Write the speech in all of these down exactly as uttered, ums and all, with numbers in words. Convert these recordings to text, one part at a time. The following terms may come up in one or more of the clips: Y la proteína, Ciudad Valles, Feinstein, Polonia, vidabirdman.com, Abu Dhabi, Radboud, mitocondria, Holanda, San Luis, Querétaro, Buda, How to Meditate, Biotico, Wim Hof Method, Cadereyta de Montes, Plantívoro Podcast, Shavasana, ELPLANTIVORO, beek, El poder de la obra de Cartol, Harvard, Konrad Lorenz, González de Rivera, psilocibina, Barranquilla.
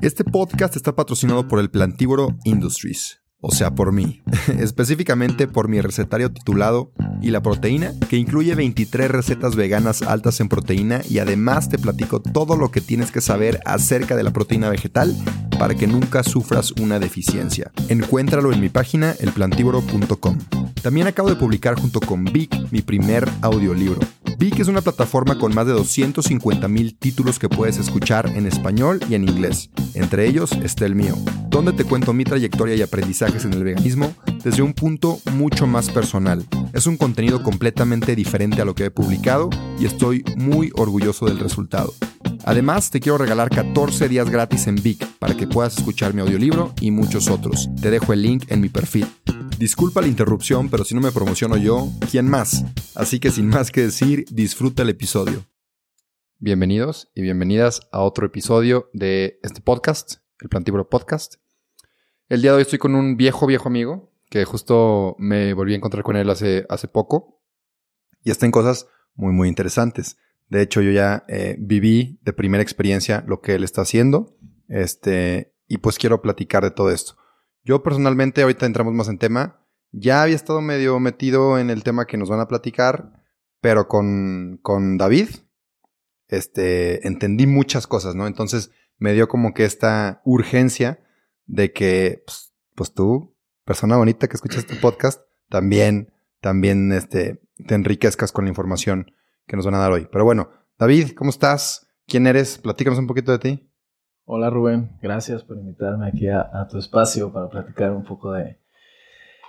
Este podcast está patrocinado por el Plantívoro Industries, o sea, por mí, específicamente por mi recetario titulado Y la proteína, que incluye veintitrés recetas veganas altas en proteína y además te platico todo lo que tienes que saber acerca de la proteína vegetal para que nunca sufras una deficiencia. Encuéntralo en mi página el plantivoro punto com. También acabo de publicar junto con Vic mi primer audiolibro. Beek es una plataforma con más de doscientos cincuenta mil títulos que puedes escuchar en español y en inglés. Entre ellos está el mío, donde te cuento mi trayectoria y aprendizajes en el veganismo desde un punto mucho más personal. Es un contenido completamente diferente a lo que he publicado y estoy muy orgulloso del resultado. Además, te quiero regalar catorce días gratis en Vic para que puedas escuchar mi audiolibro y muchos otros. Te dejo el link en mi perfil. Disculpa la interrupción, pero si no me promociono yo, ¿quién más? Así que sin más que decir, disfruta el episodio. Bienvenidos y bienvenidas a otro episodio de este podcast, el Plantívoro Podcast. El día de hoy estoy con un viejo, viejo amigo, que justo me volví a encontrar con él hace, hace poco. Y está en cosas muy, muy interesantes. De hecho, yo ya eh, viví de primera experiencia lo que él está haciendo. Este, y pues quiero platicar de todo esto. Yo personalmente, ahorita entramos más en tema, ya había estado medio metido en el tema que nos van a platicar, pero con, con David este, entendí muchas cosas, ¿no? Entonces me dio como que esta urgencia de que, pues, pues tú, persona bonita que escuchas este podcast, también, también este, te enriquezcas con la información que nos van a dar hoy. Pero bueno, David, ¿cómo estás? ¿Quién eres? Platícanos un poquito de ti. Hola Rubén, gracias por invitarme aquí a, a tu espacio para platicar un poco de,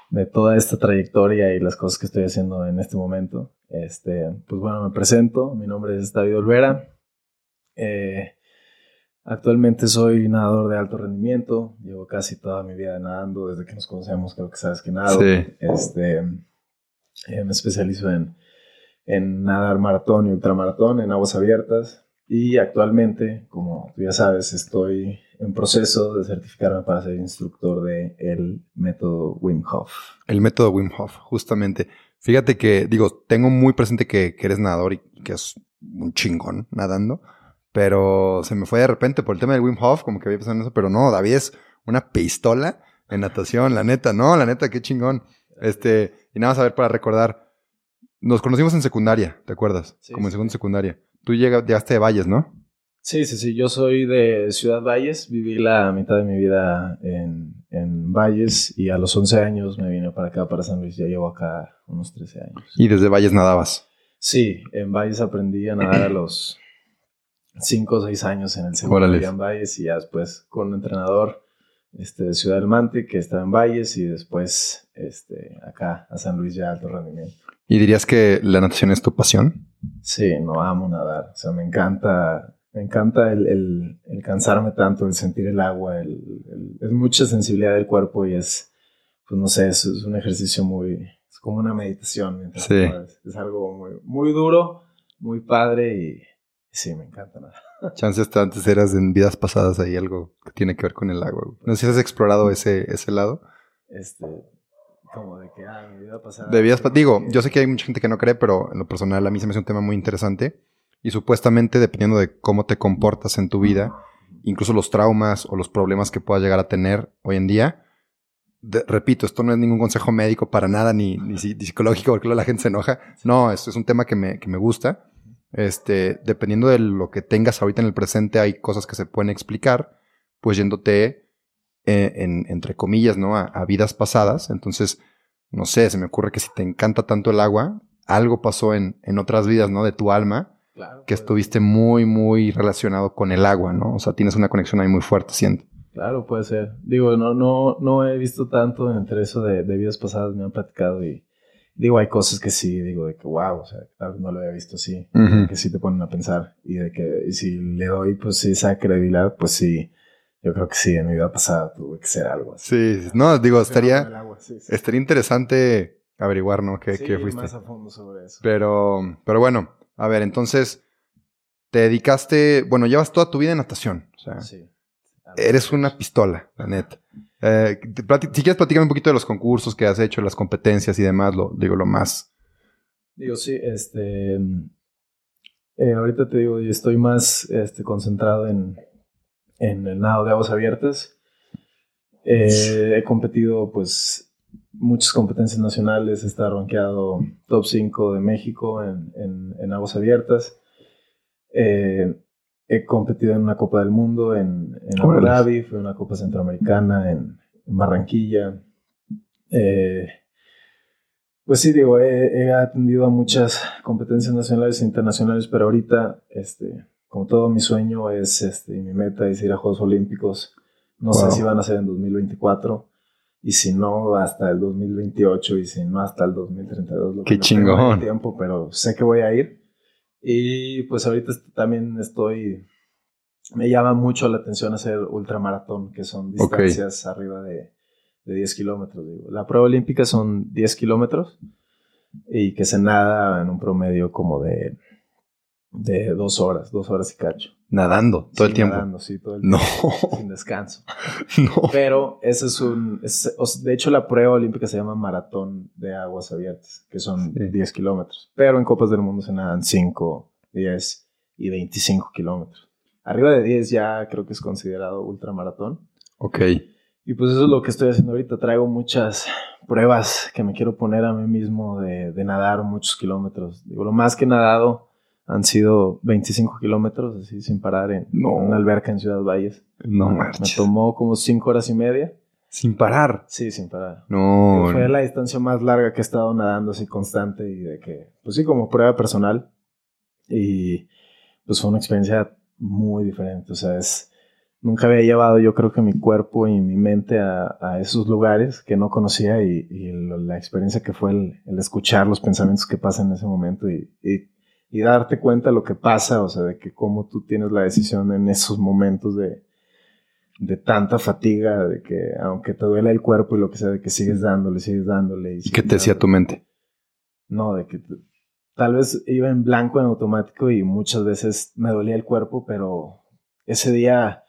de toda esta trayectoria y las cosas que estoy haciendo en este momento. Este, pues bueno, me presento, mi nombre es David Olvera, eh, actualmente soy nadador de alto rendimiento, llevo casi toda mi vida nadando, desde que nos conocemos creo que sabes que nado. Sí. Este, eh, me especializo en, en nadar maratón y ultramaratón en aguas abiertas. Y actualmente, como tú ya sabes, estoy en proceso de certificarme para ser instructor del método Wim Hof. El método Wim Hof, justamente. Fíjate que, digo, tengo muy presente que, que eres nadador y que es un chingón nadando, pero se me fue de repente por el tema del Wim Hof, como que había pensado en eso, pero no, David es una pistola en natación, la neta, no, la neta, qué chingón. Este, y nada más a ver para recordar, nos conocimos en secundaria, ¿te acuerdas? Sí, como en segunda secundaria. Tú llegaste de Valles, ¿no? Sí, sí, sí. Yo soy de Ciudad Valles. Viví la mitad de mi vida en, en Valles y a los once años me vine para acá, para San Luis. Ya llevo acá unos trece años. ¿Y desde Valles nadabas? Sí, en Valles aprendí a nadar a los cinco o seis años en el secundario en Valles y ya después con un entrenador este, de Ciudad del Mante que estaba en Valles y después este, acá a San Luis ya alto rendimiento. ¿Y dirías que la natación es tu pasión? Sí, no amo nadar. O sea, me encanta, me encanta el, el, el cansarme tanto, el sentir el agua. El, el, es mucha sensibilidad del cuerpo y es, pues no sé, es, es un ejercicio muy... Es como una meditación. Mientras sí. Es, es algo muy, muy duro, muy padre y sí, me encanta nadar. Chances hasta antes eras en vidas pasadas ahí algo que tiene que ver con el agua. No sé si has explorado ese, ese lado. Este... Como de que, ah, mi vida pasada... De vidas, digo, yo sé que hay mucha gente que no cree, pero en lo personal a mí se me hace un tema muy interesante. Y supuestamente, dependiendo de cómo te comportas en tu vida, incluso los traumas o los problemas que puedas llegar a tener hoy en día... De, repito, esto no es ningún consejo médico para nada, ni, ni psicológico, porque la gente se enoja. No, esto es un tema que me, que me gusta. Este, dependiendo de lo que tengas ahorita en el presente, hay cosas que se pueden explicar, pues yéndote... En, entre comillas, ¿no? A, a vidas pasadas. Entonces, no sé, se me ocurre que si te encanta tanto el agua, algo pasó en, en otras vidas, ¿no? De tu alma, claro, que pues, estuviste muy, muy relacionado con el agua, ¿no? O sea, tienes una conexión ahí muy fuerte, siento. Claro, puede ser. Digo, no, no, no he visto tanto entre eso de, de vidas pasadas, me han platicado y digo, hay cosas que sí, digo, de que wow, o sea, tal vez no lo había visto así, uh-huh. Que sí te ponen a pensar y de que y si le doy, pues, esa credibilidad, pues sí. Yo creo que sí, en mi vida pasada tuve que ser algo así. Sí, no, digo, estaría, agua, sí, sí. estaría interesante averiguar, ¿no? ¿Qué, sí, qué fuiste? Más a fondo sobre eso. Pero, pero bueno, a ver, entonces, te dedicaste, bueno, llevas toda tu vida en natación. O sea, sí. Eres una pistola, la neta. Eh, plati- si quieres, platícame un poquito de los concursos que has hecho, las competencias y demás, lo, digo, lo más. Digo, sí, este, eh, ahorita te digo, yo estoy más este, concentrado en... en el nado de aguas abiertas. Eh, he competido, pues, muchas competencias nacionales. He estado rankeado top cinco de México en, en, en aguas abiertas. Eh, he competido en una Copa del Mundo en, en Abu Dhabi. Fue una Copa Centroamericana en, en Barranquilla. Eh, pues sí, digo, he, he atendido a muchas competencias nacionales e internacionales, pero ahorita, este, como todo, mi sueño es, este, mi meta es ir a Juegos Olímpicos. No wow. sé si van a ser en dos mil veinticuatro, y si no, hasta el dos mil veintiocho, y si no, hasta el dos mil treinta y dos. Lo ¡Qué que chingón! El tiempo, pero sé que voy a ir. Y pues ahorita también estoy... Me llama mucho la atención hacer ultramaratón, que son distancias okay. arriba de, de diez kilómetros. Digo. La prueba olímpica son diez kilómetros, y que se nada en un promedio como de... De dos horas, dos horas y cacho. ¿Nadando todo sí, el tiempo? Nadando, sí, todo el tiempo. No. Sin descanso. No. Pero ese es un... Es, de hecho, la prueba olímpica se llama maratón de aguas abiertas, que son sí. diez kilómetros. Pero en Copas del Mundo se nadan cinco, diez y veinticinco kilómetros. Arriba de diez ya creo que es considerado ultramaratón. Ok. Y pues eso es lo que estoy haciendo ahorita. Traigo muchas pruebas que me quiero poner a mí mismo de, de nadar muchos kilómetros. Digo, lo más que he nadado... Han sido veinticinco kilómetros, así, sin parar, en no. una alberca en Ciudad Valles. No manches. Me tomó como cinco horas y media. ¿Sin parar? Sí, sin parar. No. Pero fue la distancia más larga que he estado nadando, así, constante. Y de que, pues sí, como prueba personal. Y pues fue una experiencia muy diferente. O sea, es... Nunca había llevado, yo creo que mi cuerpo y mi mente a, a esos lugares que no conocía. Y, y lo, la experiencia que fue el, el escuchar los pensamientos que pasan en ese momento. Y... y Y darte cuenta de lo que pasa, o sea, de que cómo tú tienes la decisión en esos momentos de, de tanta fatiga, de que aunque te duela el cuerpo y lo que sea, de que sigues dándole, sigues dándole. ¿Y, ¿Y sigues qué te dándole. Hacía tu mente? No, de que te, tal vez iba en blanco, en automático, y muchas veces me dolía el cuerpo, pero ese día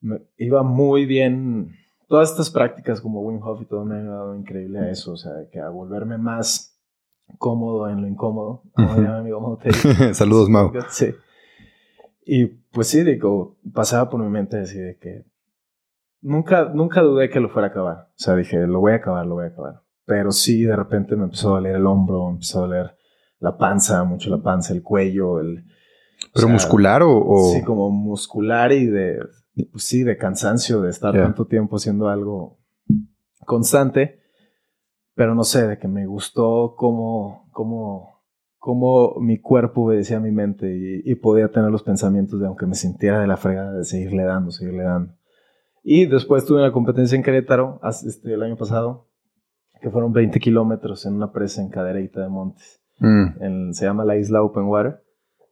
me, iba muy bien. Todas estas prácticas como Wim Hof y todo me ha ayudado increíble a eso, o sea, de que a volverme más... cómodo en lo incómodo, como uh-huh. llama mi amigo Saludos, Mau. Sí. Y pues sí, digo, pasaba por mi mente decir de que nunca, nunca dudé que lo fuera a acabar. O sea, dije, lo voy a acabar, lo voy a acabar. Pero sí, de repente me empezó a doler el hombro, me empezó a doler la panza, mucho la panza, el cuello, el... ¿Pero sea, muscular o, o...? Sí, como muscular y de... Pues sí, de cansancio, de estar yeah. tanto tiempo haciendo algo constante. Pero no sé, de que me gustó cómo, cómo, cómo mi cuerpo obedecía a mi mente y, y podía tener los pensamientos de, aunque me sintiera de la fregada, de seguirle dando, seguirle dando. Y después tuve una competencia en Querétaro este, el año pasado, que fueron veinte kilómetros en una presa en Cadereyta de Montes. Mm. En, se llama la Isla Open Water.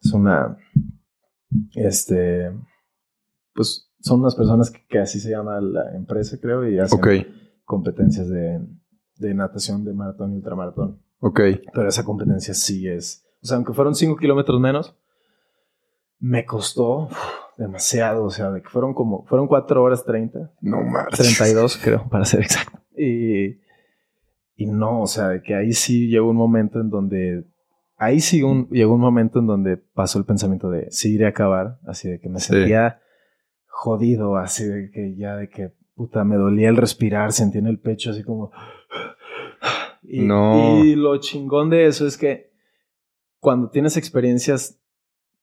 Es una... este Pues son unas personas que, que así se llama la empresa, creo, y hacen okay. competencias de... de natación, de maratón y ultramaratón. Ok. Pero esa competencia sí es... O sea, aunque fueron cinco kilómetros menos, me costó uf, demasiado. O sea, de que fueron como... Fueron cuatro horas treinta. No más. treinta y dos, creo, para ser exacto. Y, y no, o sea, de que ahí sí llegó un momento en donde... Ahí sí un, llegó un momento en donde pasó el pensamiento de... Sí iré a acabar. Así de que me sentía sí. jodido. Así de que ya de que... Puta, me dolía el respirar. Sentí en el pecho así como... Y, no. y lo chingón de eso es que cuando tienes experiencias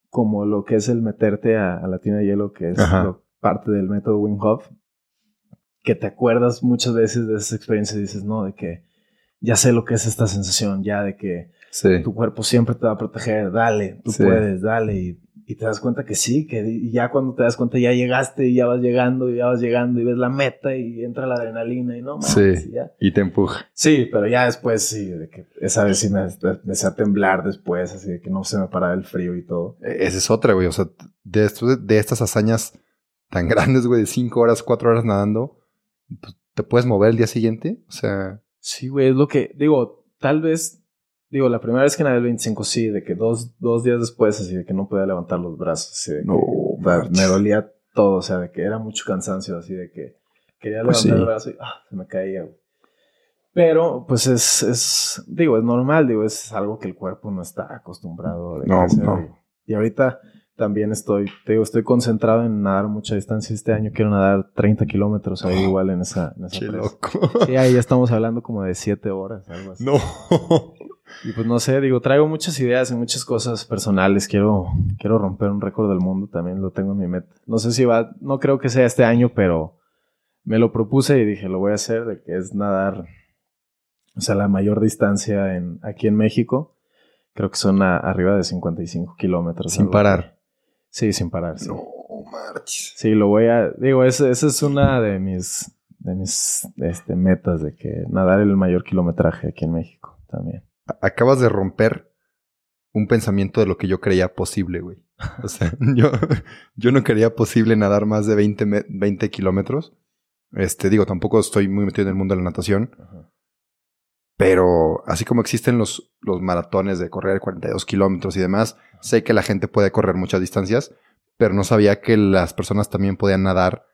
como lo que es el meterte a, a la tina de hielo, que es lo, parte del método Wim Hof, que te acuerdas muchas veces de esas experiencias y dices, no, de que ya sé lo que es esta sensación, ya de que sí. tu cuerpo siempre te va a proteger, dale, tú sí. puedes, dale, y, y te das cuenta que sí, que y ya cuando te das cuenta ya llegaste y ya vas llegando y ya vas llegando y ves la meta y entra la adrenalina y no mames. Sí, y, ya. y te empuja. Sí, pero ya después sí, de que esa vez sí me empecé a temblar después, así de que no se me paraba el frío y todo. Esa es otra, güey, o sea, de, esto, de estas hazañas tan grandes, güey, de cinco horas, cuatro horas nadando, ¿te puedes mover el día siguiente? O sea... Sí, güey, es lo que, digo, tal vez... Digo, la primera vez que nadé el veinticinco, sí, de que dos, dos días después, así de que no podía levantar los brazos, así de que no, me dolía todo, o sea, de que era mucho cansancio, así de que quería levantar pues sí. el brazo y ah, se me caía, güey. Pero, pues es, es, digo, es normal, digo, es algo que el cuerpo no está acostumbrado a no, hacer, no. Y ahorita, también estoy, te digo, estoy concentrado en nadar mucha distancia. Este año quiero nadar treinta kilómetros ahí, oh, igual en esa, en esa qué presa. Loco. Sí, ahí ya estamos hablando como de siete horas, algo así. No. Y pues no sé, digo, traigo muchas ideas y muchas cosas personales. Quiero, quiero romper un récord del mundo también, lo tengo en mi meta. No sé si va, no creo que sea este año, pero me lo propuse y dije, lo voy a hacer, de que es nadar, o sea, la mayor distancia en, aquí en México. Creo que son a, arriba de cincuenta y cinco kilómetros. ¿Sin parar? Sí, sin parar. Sí. No, marches. Sí, lo voy a... Digo, esa es una de mis, de mis este, metas, de que nadar el mayor kilometraje aquí en México también. Acabas de romper un pensamiento de lo que yo creía posible, güey. O sea, yo, yo no creía posible nadar más de veinte kilómetros. Este, digo, tampoco estoy muy metido en el mundo de la natación. Ajá. Pero así como existen los, los maratones de correr cuarenta y dos kilómetros y demás, sé que la gente puede correr muchas distancias, pero no sabía que las personas también podían nadar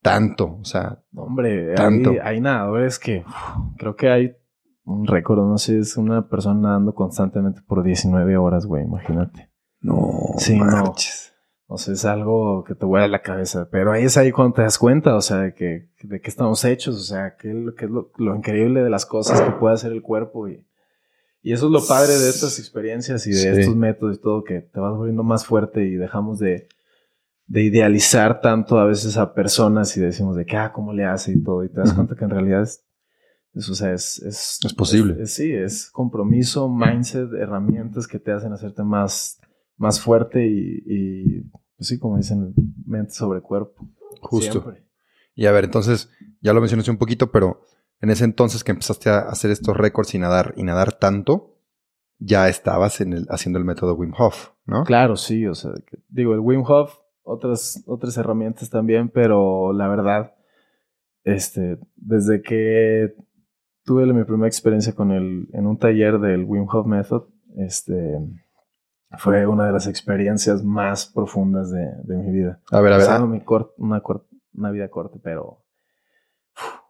tanto. O sea, hombre, tanto. Hay, hay nadadores que uff, creo que hay un récord, no sé, es una persona nadando constantemente por diecinueve horas, güey, imagínate. No, sí, marches. No, o sea, es algo que te vuela la cabeza, pero ahí es ahí cuando te das cuenta, o sea, de que, de que estamos hechos, o sea, que, que es lo, lo increíble de las cosas que puede hacer el cuerpo, y, y eso es lo padre de estas experiencias y de sí. estos métodos y todo, que te vas volviendo más fuerte y dejamos de, de idealizar tanto a veces a personas y decimos de que, ah, cómo le hace y todo, y te das cuenta que en realidad es... O sea, es, es, es posible. Es, es, sí, es compromiso, mindset, herramientas que te hacen hacerte más, más fuerte y, y pues sí, como dicen, mente sobre cuerpo. Justo. Siempre. Y a ver, entonces, ya lo mencionaste un poquito, pero en ese entonces que empezaste a hacer estos récords y nadar, y nadar tanto, ya estabas en el, haciendo el método Wim Hof, ¿no? Claro, sí. O sea, que, digo, el Wim Hof, otras, otras herramientas también, pero la verdad, este, desde que... tuve mi primera experiencia con el, en un taller del Wim Hof Method. Este, fue una de las experiencias más profundas de, de mi vida. A ver, a ver. Mi cort, una, cort, una vida corta, pero...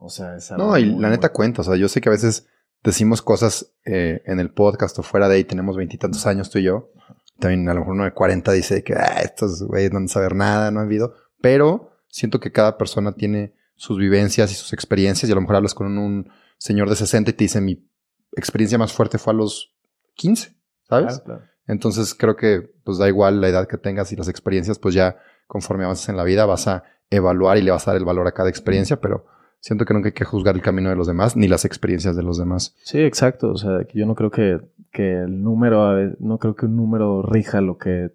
O sea, es algo... No, y muy, la neta muy... cuenta. O sea, yo sé que a veces decimos cosas eh, en el podcast o fuera de ahí. Tenemos veintitantos años tú y yo. También a lo mejor uno de cuarenta dice que ah, estos güeyes no han sabido nada, no han vivido. Pero siento que cada persona tiene sus vivencias y sus experiencias. Y a lo mejor hablas con un... un señor de sesenta y te dice, mi experiencia más fuerte fue a los quince, ¿sabes? Claro, claro. Entonces creo que pues da igual la edad que tengas y las experiencias, pues ya conforme avances en la vida vas a evaluar y le vas a dar el valor a cada experiencia, pero siento que nunca hay que juzgar el camino de los demás ni las experiencias de los demás. Sí, exacto. O sea, yo no creo que, que el número, no creo que un número rija lo que,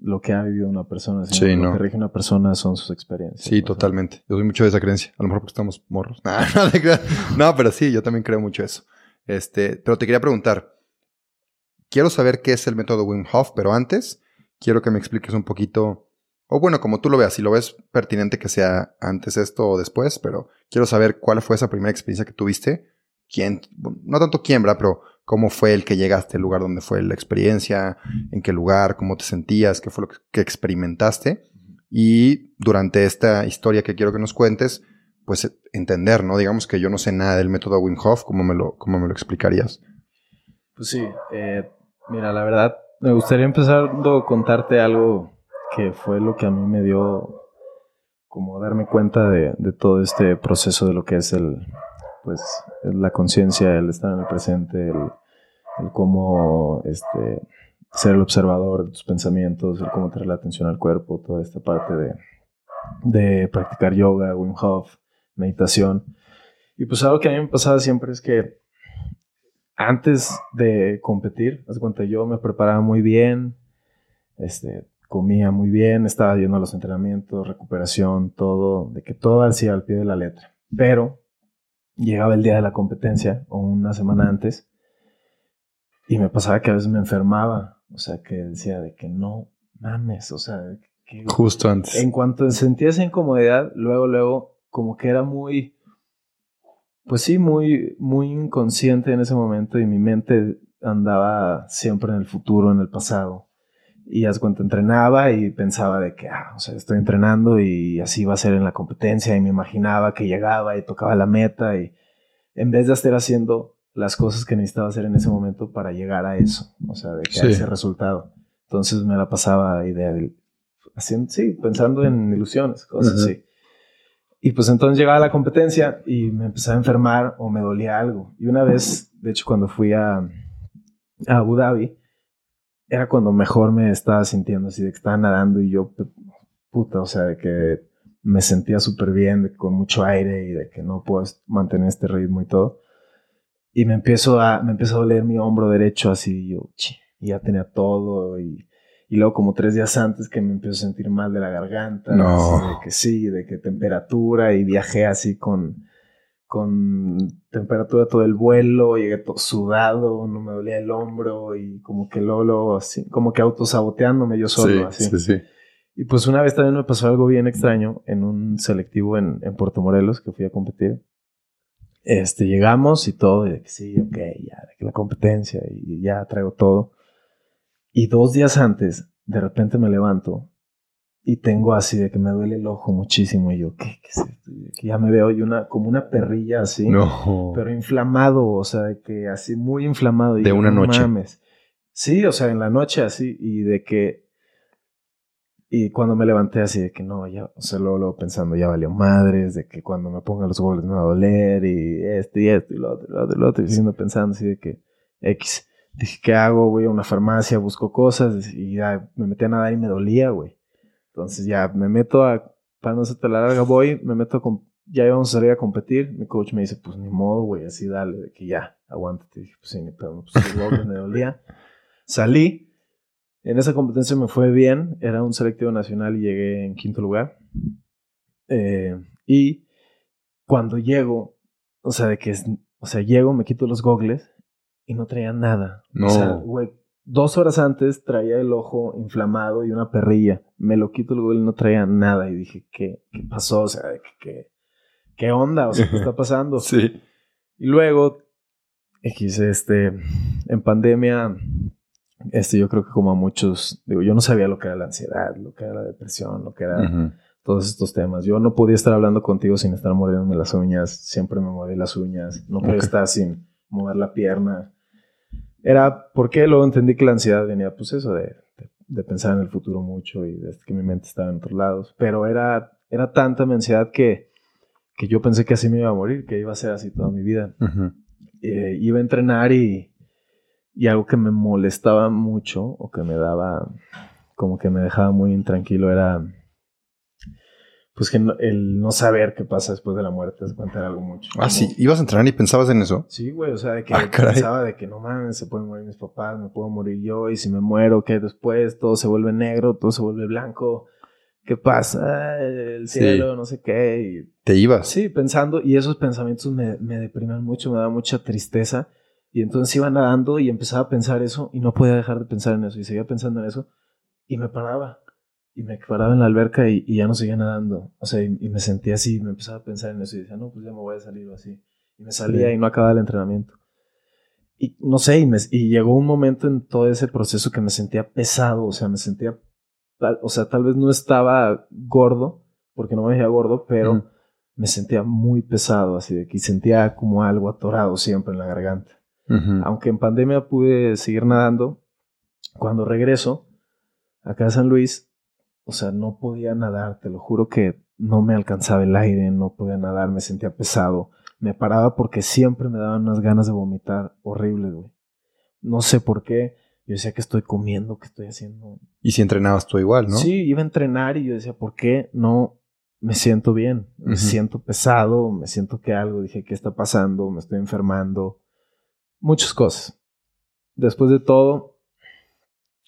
lo que ha vivido una persona. Sino sí, no. Lo que rige una persona son sus experiencias. Sí, ¿no? Totalmente. Yo soy mucho de esa creencia. A lo mejor porque estamos morros. Nah, no, no, pero sí, yo también creo mucho eso. Este, pero te quería preguntar. Quiero saber qué es el método Wim Hof, pero antes quiero que me expliques un poquito, o bueno, como tú lo veas, si lo ves pertinente que sea antes esto o después, pero quiero saber cuál fue esa primera experiencia que tuviste. ¿Quién? No tanto quién, ¿verdad? Pero cómo fue el que llegaste al lugar donde fue la experiencia, en qué lugar, cómo te sentías, qué fue lo que experimentaste. Y durante esta historia que quiero que nos cuentes, pues entender, ¿no? Digamos que yo no sé nada del método Wim Hof, ¿cómo me lo, cómo me lo explicarías? Pues sí, eh, mira, la verdad, me gustaría empezar a contarte algo que fue lo que a mí me dio, como darme cuenta de, de todo este proceso de lo que es el... pues la conciencia, el estar en el presente, el, el cómo este, ser el observador de tus pensamientos, el cómo traer la atención al cuerpo, toda esta parte de, de practicar yoga, Wim Hof, meditación. Y pues algo que a mí me pasaba siempre es que antes de competir, haz cuenta, yo me preparaba muy bien, este, comía muy bien, estaba yendo a los entrenamientos, recuperación, todo, de que todo hacía al pie de la letra. Pero llegaba el día de la competencia o una semana antes y me pasaba que a veces me enfermaba. O sea, que decía de que no mames, o sea... Que justo antes. En cuanto sentía esa incomodidad, luego, luego, como que era muy... Pues sí, muy, muy inconsciente en ese momento y mi mente andaba siempre en el futuro, en el pasado. Y haz cuenta, entrenaba y pensaba de que, ah, o sea, estoy entrenando y así va a ser en la competencia. Y me imaginaba que llegaba y tocaba la meta. Y en vez de estar haciendo las cosas que necesitaba hacer en ese momento para llegar a eso, o sea, de que sí. a ese resultado. Entonces me la pasaba ahí de, haciendo, sí, pensando en ilusiones, cosas uh-huh. así. Y pues entonces llegaba a la competencia y me empezaba a enfermar o me dolía algo. Y una vez, de hecho, cuando fui a, a Abu Dhabi, era cuando mejor me estaba sintiendo, así de que estaba nadando y yo, puta, o sea, de que me sentía súper bien, de que con mucho aire y de que no puedo mantener este ritmo y todo. Y me empiezo a, me empiezo a doler mi hombro derecho, así, y yo, che, y ya tenía todo y... Y luego como tres días antes que me empiezo a sentir mal de la garganta. No. Así de que sí, de que temperatura. Y viajé así con, con temperatura todo el vuelo. Llegué todo sudado. No me dolía el hombro. Y como que luego, luego así, como que autosaboteándome yo solo. Sí, así. Sí, sí. Y pues una vez también me pasó algo bien extraño en un selectivo en, en Puerto Morelos que fui a competir. Este, llegamos y todo. Y de que sí, ok, ya, de que la competencia. Y ya traigo todo. Y dos días antes, de repente me levanto y tengo así de que me duele el ojo muchísimo. Y yo, ¿qué, qué es esto? Que ya me veo yo una, como una perrilla así. No. Pero inflamado, o sea, de que así muy inflamado. De y una no noche. Mames. Sí, o sea, en la noche así. Y de que... Y cuando me levanté así de que no, ya... O sea, luego, luego pensando, ya valió madres. De que cuando me ponga los goles me va a doler. Y esto, y esto, y lo otro, y lo otro, y lo otro. Y siendo pensando así de que... X... Dije, ¿qué hago? Voy a una farmacia, busco cosas y ya me metí a nadar y me dolía, güey. Entonces ya me meto a... Para no hacerte la larga, voy, me meto a... Comp- ya íbamos a salir a competir. Mi coach me dice, pues ni modo, güey, así dale. De que ya, aguántate. Dije, pues sí, ni pedo. Pues igual me dolía. Salí. En esa competencia me fue bien. Era un selectivo nacional y llegué en quinto lugar. Eh, y cuando llego... O sea, de que... O sea, llego, me quito los gogles... Y no traía nada. No. O sea, güey, dos horas antes traía el ojo inflamado y una perrilla. Me lo quito el Google y no traía nada. Y dije, ¿qué, qué pasó? O sea, ¿qué, qué onda? O sea, ¿qué está pasando? Sí. Y luego, X, este, en pandemia, este, yo creo que como a muchos, digo, yo no sabía lo que era la ansiedad, lo que era la depresión, lo que era uh-huh. todos estos temas. Yo no podía estar hablando contigo sin estar mordiéndome las uñas. Siempre me moví las uñas. No podía okay. estar sin mover la pierna. Era porque luego entendí que la ansiedad venía, pues, eso de, de, de pensar en el futuro mucho y de que mi mente estaba en otros lados. Pero era, era tanta mi ansiedad que, que yo pensé que así me iba a morir, que iba a ser así toda mi vida. Uh-huh. Eh, iba a entrenar y, y algo que me molestaba mucho o que me daba, como que me dejaba muy intranquilo, era pues que no, el no saber qué pasa después de la muerte es contar algo mucho. Ah, como, sí. ¿Ibas a entrenar y pensabas en eso? Sí, güey. O sea, de que ah, pensaba de que no mames, se pueden morir mis papás, me puedo morir yo. Y si me muero, ¿qué después? Todo se vuelve negro, todo se vuelve blanco. ¿Qué pasa? El cielo, sí. no sé qué. Y, ¿te ibas? Sí, pensando. Y esos pensamientos me, me deprimían mucho, me daba mucha tristeza. Y entonces iba nadando y empezaba a pensar eso. Y no podía dejar de pensar en eso. Y seguía pensando en eso. Y me paraba. Y me paraba en la alberca y, y ya no seguía nadando. O sea, y, y me sentía así. Me empezaba a pensar en eso. Y decía, no, pues ya me voy a salir o así. Y me salía sí. y no acababa el entrenamiento. Y no sé, y, me, y llegó un momento en todo ese proceso que me sentía pesado. O sea, me sentía... Tal, o sea, tal vez no estaba gordo, porque no me veía gordo, pero mm. me sentía muy pesado. Así de que sentía como algo atorado siempre en la garganta. Mm-hmm. Aunque en pandemia pude seguir nadando. Cuando regreso acá a San Luis... O sea, no podía nadar, te lo juro que no me alcanzaba el aire, no podía nadar, me sentía pesado. Me paraba porque siempre me daban unas ganas de vomitar horrible, güey. No sé por qué. Yo decía, que estoy comiendo, que estoy haciendo. Y si entrenabas tú igual, ¿no? Sí, iba a entrenar y yo decía, ¿por qué no me siento bien? Me uh-huh. siento pesado, me siento que algo. Dije, ¿qué está pasando? Me estoy enfermando. Muchas cosas. Después de todo,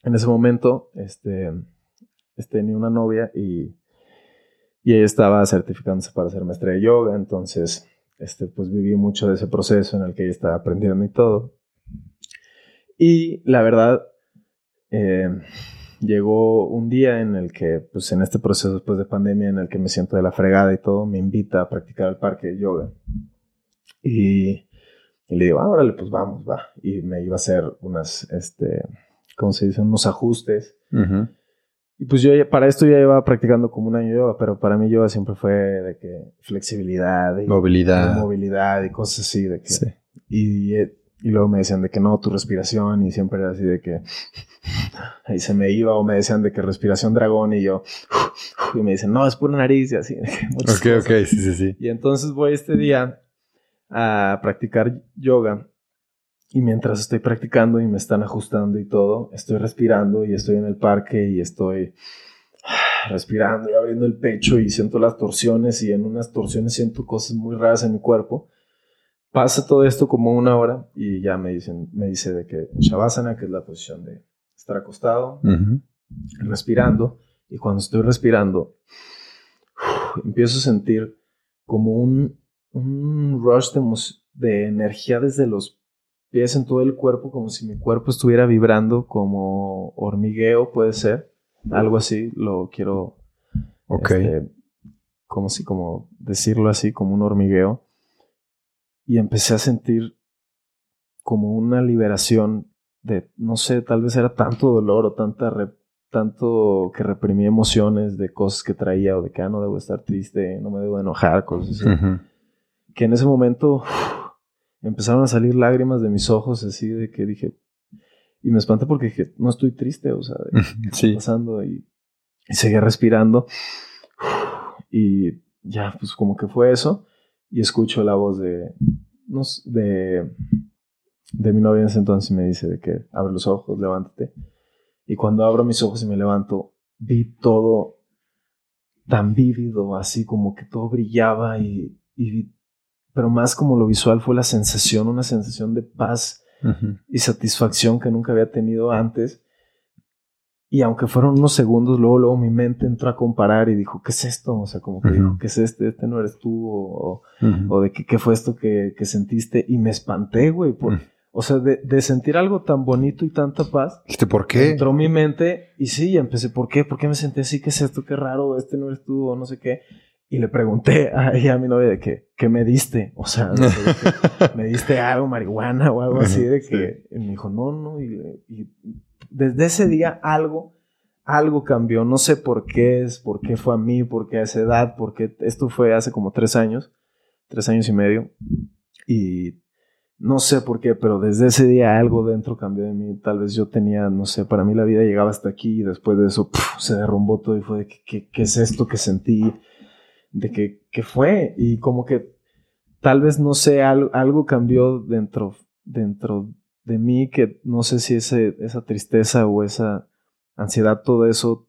en ese momento, este... tenía una novia y, y ella estaba certificándose para ser maestra de yoga, entonces este, pues viví mucho de ese proceso en el que ella estaba aprendiendo y todo. Y la verdad, eh, llegó un día en el que, pues en este proceso después de pandemia, en el que me siento de la fregada y todo, me invita a practicar al parque de yoga. Y, y le digo, ah, órale, pues vamos, va. Y me iba a hacer unas, este, ¿cómo se dice? Unos ajustes. Uh-huh. Y pues yo para esto ya iba practicando como un año yoga, pero para mí yoga siempre fue de que flexibilidad y movilidad, movilidad y cosas así. De que, sí. Y Y luego me decían de que no, tu respiración, y siempre era así de que ahí se me iba, o me decían de que respiración dragón, y yo, y me dicen, no, es pura nariz, y así. Ok, cosas. ok, sí, sí, sí. Y entonces voy este día a practicar yoga, y mientras estoy practicando y me están ajustando y todo, estoy respirando, y estoy en el parque, y estoy respirando y abriendo el pecho, y siento las torsiones, y en unas torsiones siento cosas muy raras en mi cuerpo. Pasa todo esto como una hora y ya me dicen, me dice de que Shavasana, que es la posición de estar acostado, uh-huh. respirando. Y cuando estoy respirando, uh, empiezo a sentir como un, un rush de, de energía desde los pies en todo el cuerpo, como si mi cuerpo estuviera vibrando, como hormigueo, puede ser. Algo así, lo quiero okay. este, como si, como decirlo así, como un hormigueo. Y empecé a sentir como una liberación de, no sé, tal vez era tanto dolor o tanta re, tanto que reprimí emociones de cosas que traía, o de que ah, no debo estar triste, no me debo enojar, cosas así. Uh-huh. Que en ese momento uff, empezaron a salir lágrimas de mis ojos, así de que dije, y me espanté porque dije, no estoy triste, o sea, sí. está pasando, y, y seguí respirando, y ya, pues como que fue eso. Y escucho la voz de, no sé, de, de mi novia en ese entonces, y me dice de que abre los ojos, levántate. Y cuando abro mis ojos y me levanto, vi todo tan vívido, así como que todo brillaba, y, y vi, pero más como lo visual fue la sensación, una sensación de paz uh-huh. y satisfacción que nunca había tenido antes. Y aunque fueron unos segundos, luego, luego mi mente entró a comparar y dijo, ¿qué es esto? O sea, como que uh-huh. dijo, ¿qué es este? Este no eres tú, o, uh-huh. o de que, qué fue esto que, que sentiste. Y me espanté, güey. Por, uh-huh. O sea, de, de sentir algo tan bonito y tanta paz. ¿Este por qué? Entró mi mente y sí, empecé, ¿por qué? ¿Por qué me sentí así? ¿Qué es esto? ¿Qué raro? ¿Este no eres tú? O no sé qué. Y le pregunté a ella, a mi novia, de que, ¿qué me diste? O sea, no sé, que, ¿me diste algo, marihuana o algo uh-huh. así? De que sí. Y me dijo, no, no, y... y desde ese día algo, algo cambió. No sé por qué es, por qué fue a mí, por qué a esa edad, porque esto fue hace como tres años, tres años y medio. Y no sé por qué, pero desde ese día algo dentro cambió de mí. Tal vez yo tenía, no sé, para mí la vida llegaba hasta aquí y después de eso puf, se derrumbó todo y fue de que, que, ¿qué es esto que sentí? ¿De que, qué fue? Y como que tal vez, no sé, algo, algo cambió dentro, dentro de mí, que no sé si ese, esa tristeza o esa ansiedad, todo eso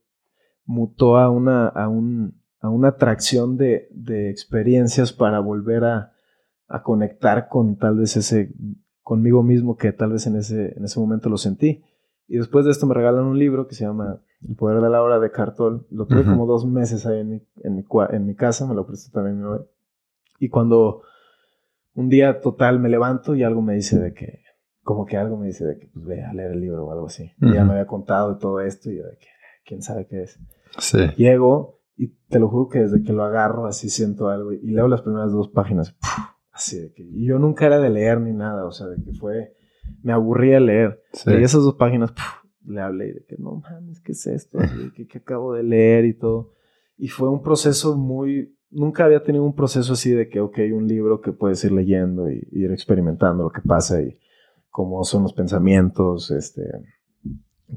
mutó a una, a un, a una atracción de, de experiencias para volver a, a conectar con tal vez ese, conmigo mismo, que tal vez en ese, en ese momento lo sentí. Y después de esto me regalan un libro que se llama El poder de la obra de Cartol. Lo tuve uh-huh. como dos meses ahí en mi, en mi, en mi casa, me lo prestó también mi novia. Y cuando un día total me levanto y algo me dice de que Como que algo me dice de que, pues, ve a leer el libro o algo así. Uh-huh. Ya me había contado de todo esto y yo de que, ¿quién sabe qué es? Sí. Llego y te lo juro que desde que lo agarro así siento algo. Y leo las primeras dos páginas. ¡Puf! Así de que... Y yo nunca era de leer ni nada. O sea, de que fue... Me aburría leer. Sí. Y esas dos páginas, ¡puf! Le hablé y de que, no mames, ¿qué es esto? De que, ¿qué acabo de leer? Y todo. Y fue un proceso muy... Nunca había tenido un proceso así de que, ok, un libro que puedes ir leyendo y, y ir experimentando lo que pasa y... cómo son los pensamientos, este,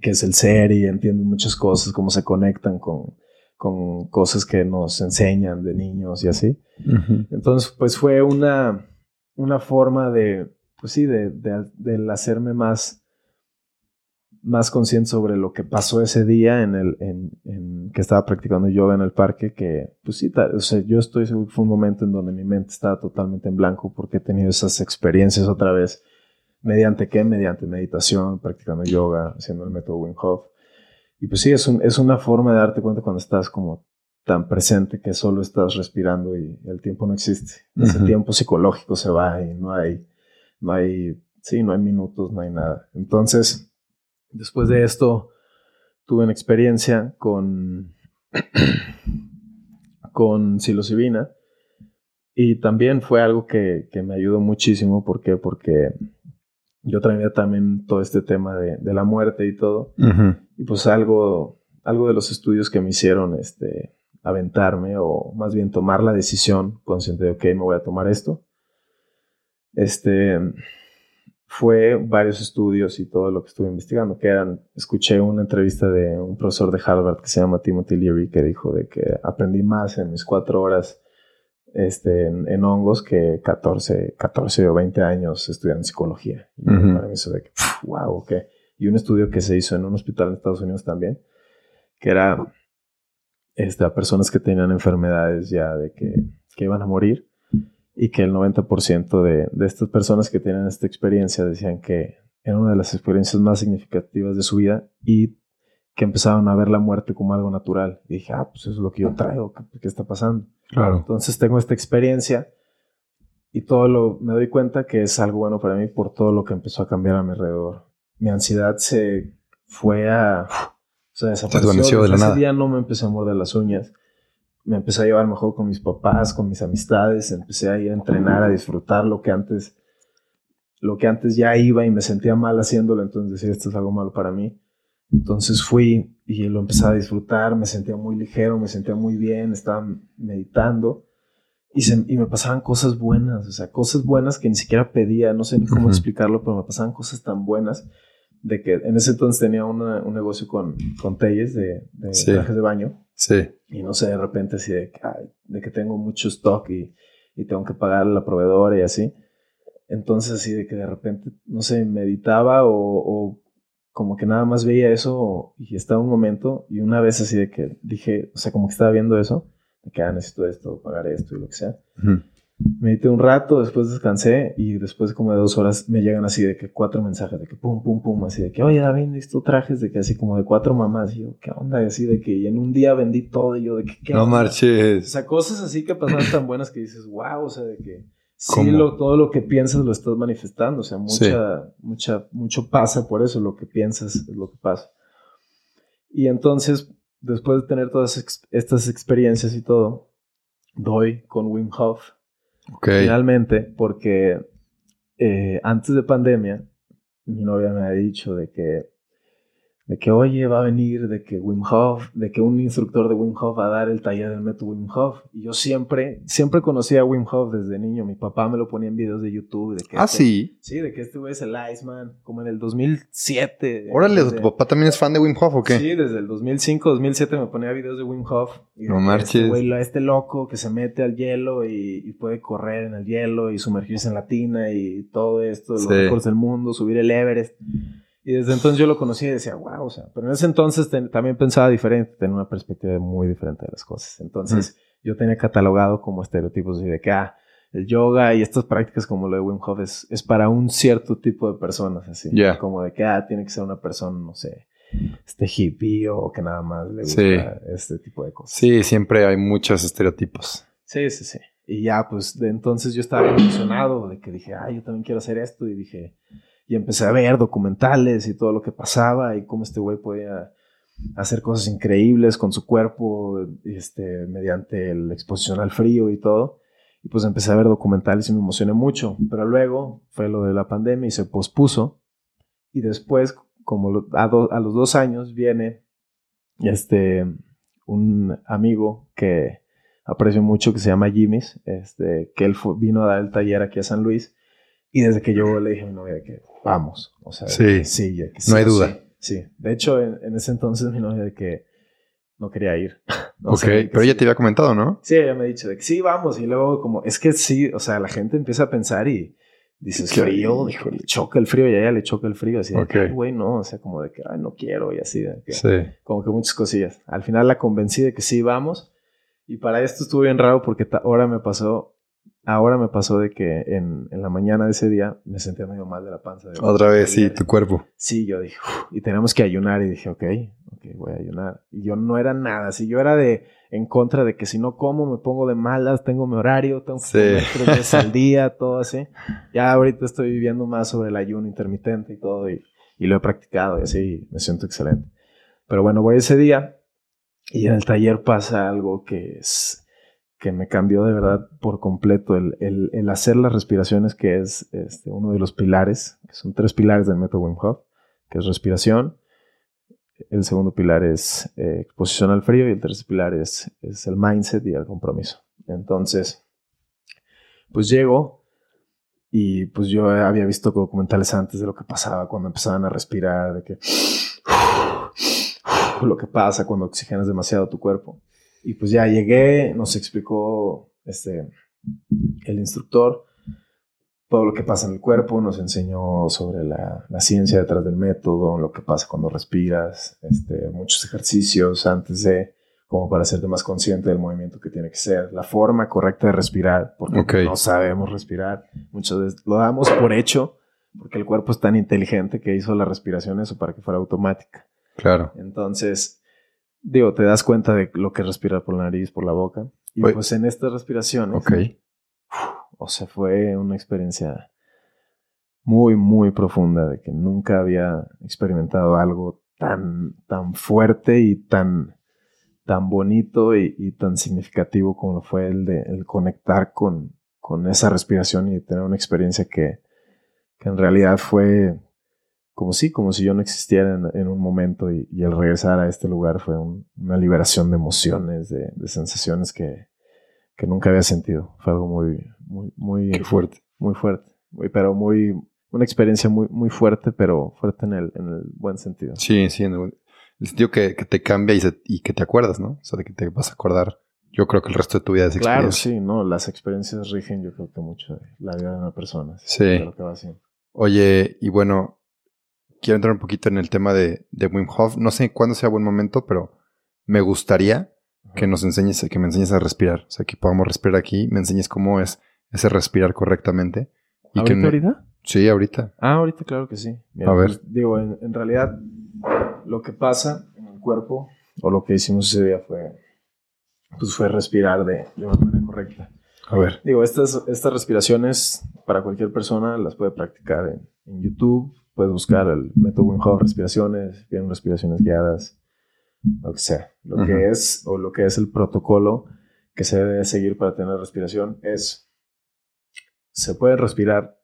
qué es el ser, y entienden muchas cosas, cómo se conectan con, con cosas que nos enseñan de niños y así. Uh-huh. Entonces, pues fue una, una forma de, pues sí, de, de, de hacerme más, más consciente sobre lo que pasó ese día en el, en, en, que estaba practicando yoga en el parque, que, pues sí, ta, o sea, yo estoy seguro que fue un momento en donde mi mente estaba totalmente en blanco porque he tenido esas experiencias otra vez. ¿Mediante qué? Mediante meditación, practicando yoga, haciendo el método Wim Hof. Y pues sí, es, un, es una forma de darte cuenta cuando estás como tan presente que solo estás respirando y el tiempo no existe. Ese uh-huh. tiempo psicológico se va y no hay, no hay, sí, no hay minutos, no hay nada. Entonces, después de esto, tuve una experiencia con, con psilocibina. Y también fue algo que, que me ayudó muchísimo. ¿Por qué? Porque... yo traía también todo este tema de, de la muerte y todo. Uh-huh. Y pues algo, algo de los estudios que me hicieron este, aventarme, o más bien tomar la decisión consciente de, ok, me voy a tomar esto. Este, fue varios estudios y todo lo que estuve investigando, que eran, escuché una entrevista de un profesor de Harvard que se llama Timothy Leary, que dijo de que aprendí más en mis cuatro horas este, en, en hongos que catorce, catorce o veinte años estudiando psicología. Y uh-huh. para mí eso de que, wow, ok. Y un estudio que se hizo en un hospital en Estados Unidos también, que era este, a personas que tenían enfermedades ya de que, que iban a morir, y que el noventa por ciento de, de estas personas que tienen esta experiencia decían que era una de las experiencias más significativas de su vida y que empezaron a ver la muerte como algo natural. Y dije, ah, pues eso es lo que yo traigo, ¿qué, qué está pasando? Claro. Entonces tengo esta experiencia y todo lo, me doy cuenta que es algo bueno para mí por todo lo que empezó a cambiar a mi alrededor. Mi ansiedad se fue a... O sea, desapareció. De la nada. Ese día no me empecé a morder las uñas. Me empecé a llevar mejor con mis papás, con mis amistades. Empecé a ir a entrenar, a disfrutar lo que antes, lo que antes ya iba y me sentía mal haciéndolo. Entonces decía, esto es algo malo para mí. Entonces fui y lo empecé a disfrutar. Me sentía muy ligero, me sentía muy bien. Estaba meditando y, se, y me pasaban cosas buenas. O sea, cosas buenas que ni siquiera pedía. No sé ni cómo uh-huh. explicarlo, pero me pasaban cosas tan buenas. De que en ese entonces tenía una, un negocio con, con telles de, de sí. trajes de baño. Sí. Y no sé, de repente así de, ay, de que tengo mucho stock y, y tengo que pagar a la proveedora y así. Entonces así de que de repente, no sé, meditaba o, o como que nada más veía eso y estaba un momento. Y una vez así de que dije, o sea, como que estaba viendo eso. De que, ah, necesito esto, pagar esto y lo que sea. Uh-huh. Medité un rato, después descansé y después como de dos horas me llegan así de que cuatro mensajes de que pum, pum, pum, así de que oye, David, ¿visto trajes? De que así como de cuatro mamás y yo, ¿qué onda? Y así de que y en un día vendí todo y yo de que ¿qué onda? No marches. O sea, cosas así que pasan tan buenas que dices, wow, o sea, de que ¿cómo? Sí, lo, todo lo que piensas lo estás manifestando, o sea, mucha, sí. mucha, mucho pasa por eso, lo que piensas es lo que pasa. Y entonces, después de tener todas ex- estas experiencias y todo, doy con Wim Hof. Okay. Finalmente, porque eh, antes de pandemia, mi novia me ha dicho de que, de que, oye, va a venir, de que Wim Hof, de que un instructor de Wim Hof va a dar el taller del método Wim Hof. Y yo siempre, siempre conocía a Wim Hof desde niño. Mi papá me lo ponía en videos de YouTube. De que ah, este, sí. Sí, de que este güey es el Iceman, como en el dos mil siete. Órale, desde, ¿tu papá también es fan de Wim Hof o qué? Sí, desde el dos mil cinco, dos mil siete me ponía videos de Wim Hof. Y no marches. Este güey, este loco que se mete al hielo y, y puede correr en el hielo y sumergirse en la tina y todo esto, los sí. récords del mundo, subir el Everest. Y desde entonces yo lo conocía y decía, wow, o sea, pero en ese entonces ten, también pensaba diferente, tenía una perspectiva muy diferente de las cosas. Entonces mm. yo tenía catalogado como estereotipos de que, ah, el yoga y estas prácticas como lo de Wim Hof es, es para un cierto tipo de personas, así. Yeah. Como de que, ah, tiene que ser una persona, no sé, este hippie o que nada más le gusta sí. este tipo de cosas. Sí, siempre hay muchos estereotipos. Sí, sí, sí. Y ya, pues, de entonces yo estaba emocionado de que dije, ah, yo también quiero hacer esto y dije... Y empecé a ver documentales y todo lo que pasaba y cómo este güey podía hacer cosas increíbles con su cuerpo este, mediante la exposición al frío y todo. Y pues empecé a ver documentales y me emocioné mucho. Pero luego fue lo de la pandemia y se pospuso. Y después, como a, do, a los dos años, viene este, un amigo que aprecio mucho que se llama Jimis, este, que él fue, vino a dar el taller aquí a San Luis. Y desde que yo le dije a mi novia que vamos, o sea, sí, sí, que sí no hay duda. Sí, sí. De hecho, en, en ese entonces mi novia de que no quería ir. No ok, pero sí. ella te había comentado, ¿no? Sí, ella me ha dicho de que sí, vamos. Y luego como, es que sí, o sea, la gente empieza a pensar y dices ¿qué? Frío, dijo, le choca el frío y a ella le choca el frío. Así de que, güey, no, o sea, como de que, ay, no quiero y así. De que, sí. Como que muchas cosillas. Al final la convencí de que sí, vamos. Y para esto estuvo bien raro porque ta- ahora me pasó... Ahora me pasó de que en, en la mañana de ese día me sentía medio mal de la panza. De Otra vez, sí, tu cuerpo. Sí, yo dije, uff, y tenemos que ayunar. Y dije, ok, ok, voy a ayunar. Y yo no era nada. Si yo era de en contra de que si no como me pongo de malas, tengo mi horario, tengo que sí. comer tres veces al día, todo así. Ya ahorita estoy viviendo más sobre el ayuno intermitente y todo. Y, y lo he practicado y así me siento excelente. Pero bueno, voy ese día y en el taller pasa algo que es... que me cambió de verdad por completo el, el, el hacer las respiraciones, que es este, uno de los pilares, que son tres pilares del método Wim Hof, que es respiración, el segundo pilar es eh, exposición al frío y el tercer pilar es, es el mindset y el compromiso. Entonces, pues llego Y pues yo había visto documentales antes de lo que pasaba cuando empezaban a respirar, de que lo que pasa cuando oxigenas demasiado tu cuerpo. Y pues ya llegué, nos explicó este, el instructor todo lo que pasa en el cuerpo, nos enseñó sobre la, la ciencia detrás del método, lo que pasa cuando respiras, este, muchos ejercicios antes de, como para hacerte más consciente del movimiento que tiene que ser, la forma correcta de respirar, porque okay. no sabemos respirar. Muchas veces lo damos por hecho, porque el cuerpo es tan inteligente que hizo la respiración eso para que fuera automática. Claro. Entonces, digo, te das cuenta de lo que es respirar por la nariz, por la boca. Y Oye. pues en estas respiraciones, okay. o sea, fue una experiencia muy, muy profunda, de que nunca había experimentado algo tan, tan fuerte y tan... tan bonito y, y tan significativo como fue el de el conectar con, con esa respiración y tener una experiencia que, que en realidad fue como si, como si yo no existiera en, en un momento, y, y el regresar a este lugar fue un, una liberación de emociones, de, de sensaciones que, que nunca había sentido. Fue algo muy, muy, muy Qué fuerte, muy fuerte, muy, pero muy una experiencia muy, muy fuerte, pero fuerte en el, en el buen sentido. Sí, sí, en el El sentido que, que te cambia y, se, y que te acuerdas, ¿no? O sea, de que te vas a acordar, yo creo que el resto de tu vida es experiencia. Claro, sí, ¿no? Las experiencias rigen, yo creo que mucho la vida de una persona. Sí. De lo que va haciendo. Oye, y bueno, quiero entrar un poquito en el tema de, de Wim Hof. No sé cuándo sea buen momento, pero me gustaría Ajá. que nos enseñes, que me enseñes a respirar. O sea, que podamos respirar aquí, me enseñes cómo es ese respirar correctamente. Y ¿Ahorita, que me... ahorita? Sí, ahorita. Ah, ahorita, claro que sí. Mira, a ver. Pues, digo, en, en realidad... lo que pasa en el cuerpo, o lo que hicimos ese día fue, pues fue respirar de, de una manera correcta. A ver. Digo, estas, estas respiraciones para cualquier persona las puede practicar en, en YouTube. Puedes buscar el método Wim Hof respiraciones, bien respiraciones guiadas, lo que sea. Lo uh-huh. que es, o lo que es el protocolo que se debe seguir para tener respiración es, se puede respirar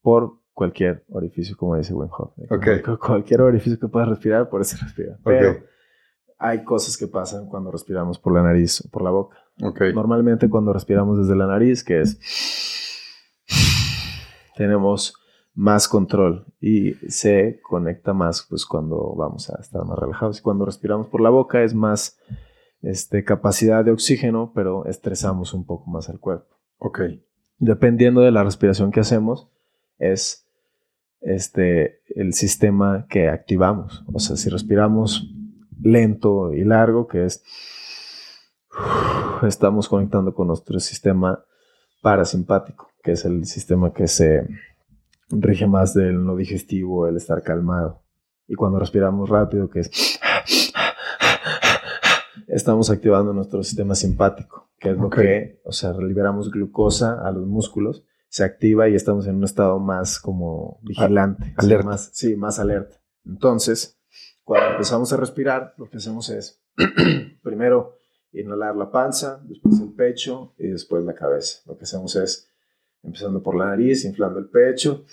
por cualquier orificio, como dice Wim Hof. Okay. Cualquier orificio que puedas respirar, por eso respira. Okay. Pero hay cosas que pasan cuando respiramos por la nariz o por la boca. Okay. Normalmente cuando respiramos desde la nariz, que es... tenemos más control y se conecta más pues cuando vamos a estar más relajados. Y cuando respiramos por la boca es más este, capacidad de oxígeno, pero estresamos un poco más al cuerpo. Okay. Dependiendo de la respiración que hacemos, es este, el sistema que activamos. O sea, si respiramos lento y largo, que es estamos conectando con nuestro sistema parasimpático, que es el sistema que se rige más del no digestivo, el estar calmado. Y cuando respiramos rápido, que es estamos activando nuestro sistema simpático, que es lo okay. que, o sea, liberamos glucosa a los músculos, se activa y estamos en un estado más como vigilante. Alerta. Más, sí, más alerta. Entonces, cuando empezamos a respirar, lo que hacemos es primero inhalar la panza, después el pecho y después la cabeza. Lo que hacemos es, empezando por la nariz, inflando el pecho,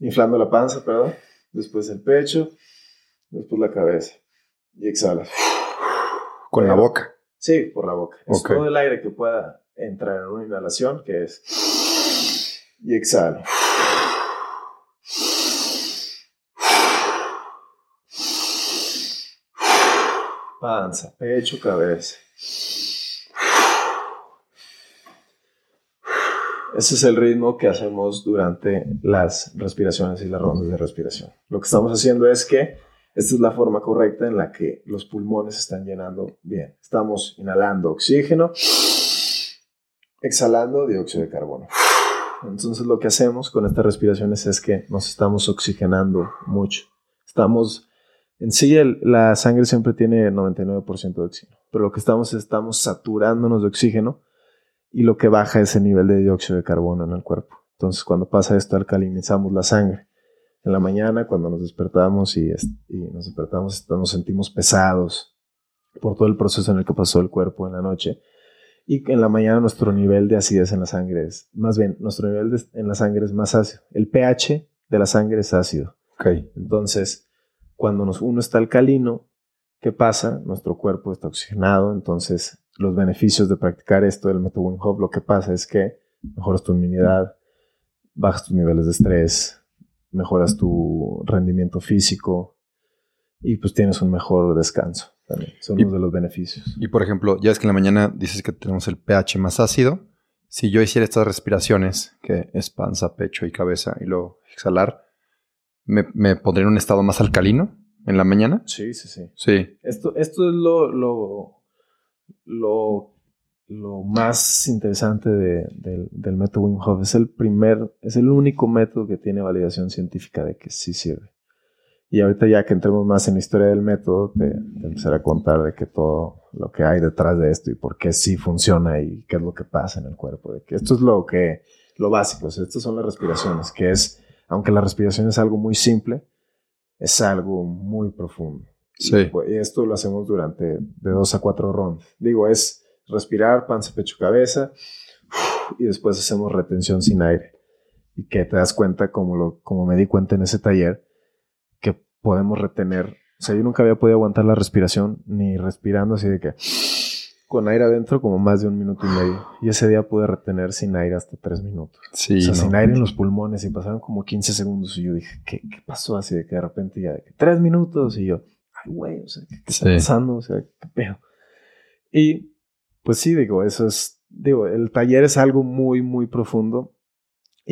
inflando la panza, perdón, después el pecho, después la cabeza. Y exhalas. ¿Con Pero, la boca? Sí, por la boca. Okay. Es todo el aire que pueda entrar en una inhalación, que es... y exhalo. Panza, pecho, cabeza. Ese es el ritmo que hacemos durante las respiraciones y las rondas de respiración. Lo que estamos haciendo es que esta es la forma correcta en la que los pulmones se están llenando bien. Estamos inhalando oxígeno, exhalando dióxido de carbono. Entonces lo que hacemos con estas respiraciones es que nos estamos oxigenando mucho. Estamos, en sí el, la sangre siempre tiene noventa y nueve por ciento de oxígeno, pero lo que estamos es estamos saturándonos de oxígeno y lo que baja es el nivel de dióxido de carbono en el cuerpo. Entonces cuando pasa esto alcalinizamos la sangre. En la mañana cuando nos despertamos y, y nos despertamos nos sentimos pesados por todo el proceso en el que pasó el cuerpo en la noche. Y en la mañana nuestro nivel de acidez en la sangre es, más bien, nuestro nivel de, en la sangre es más ácido. El pH de la sangre es ácido. Okay. Entonces, cuando nos, uno está alcalino, ¿qué pasa? Nuestro cuerpo está oxigenado. Entonces, los beneficios de practicar esto del método Wim Hof, lo que pasa es que mejoras tu inmunidad, bajas tus niveles de estrés, mejoras tu rendimiento físico y pues tienes un mejor descanso también. Son uno de los beneficios. Y por ejemplo, ya es que en la mañana dices que tenemos el pH más ácido. Si yo hiciera estas respiraciones, que es panza, pecho y cabeza, y luego exhalar, ¿me, me pondría en un estado más alcalino en la mañana? Sí, sí, sí. Sí. Esto, esto es lo, lo, lo, lo más interesante de, de, del método Wim Hof. Es el primer, es el único método que tiene validación científica de que sí sirve. Y ahorita ya que entremos más en la historia del método, te, te empezaré a contar de que todo lo que hay detrás de esto y por qué sí funciona y qué es lo que pasa en el cuerpo. De que esto es lo que, lo básico, o sea, estas son las respiraciones, que es, aunque la respiración es algo muy simple, es algo muy profundo. Sí. Y, pues, y esto lo hacemos durante de dos a cuatro rondas. Digo, es respirar, panza, pecho, cabeza, y después hacemos retención sin aire. Y que te das cuenta, como, lo, como me di cuenta en ese taller, podemos retener, o sea, yo nunca había podido aguantar la respiración, ni respirando así de que, con aire adentro, como más de un minuto y medio, y ese día pude retener sin aire hasta tres minutos, sí, o sea, no. sin aire en los pulmones, y pasaron como quince segundos, y yo dije, ¿qué, qué pasó? Así de que de repente ya, de que tres minutos, y yo, ay güey, o sea, ¿qué está sí. pasando? O sea, ¿qué pedo? Y, pues sí, digo, eso es, digo, el taller es algo muy, muy profundo.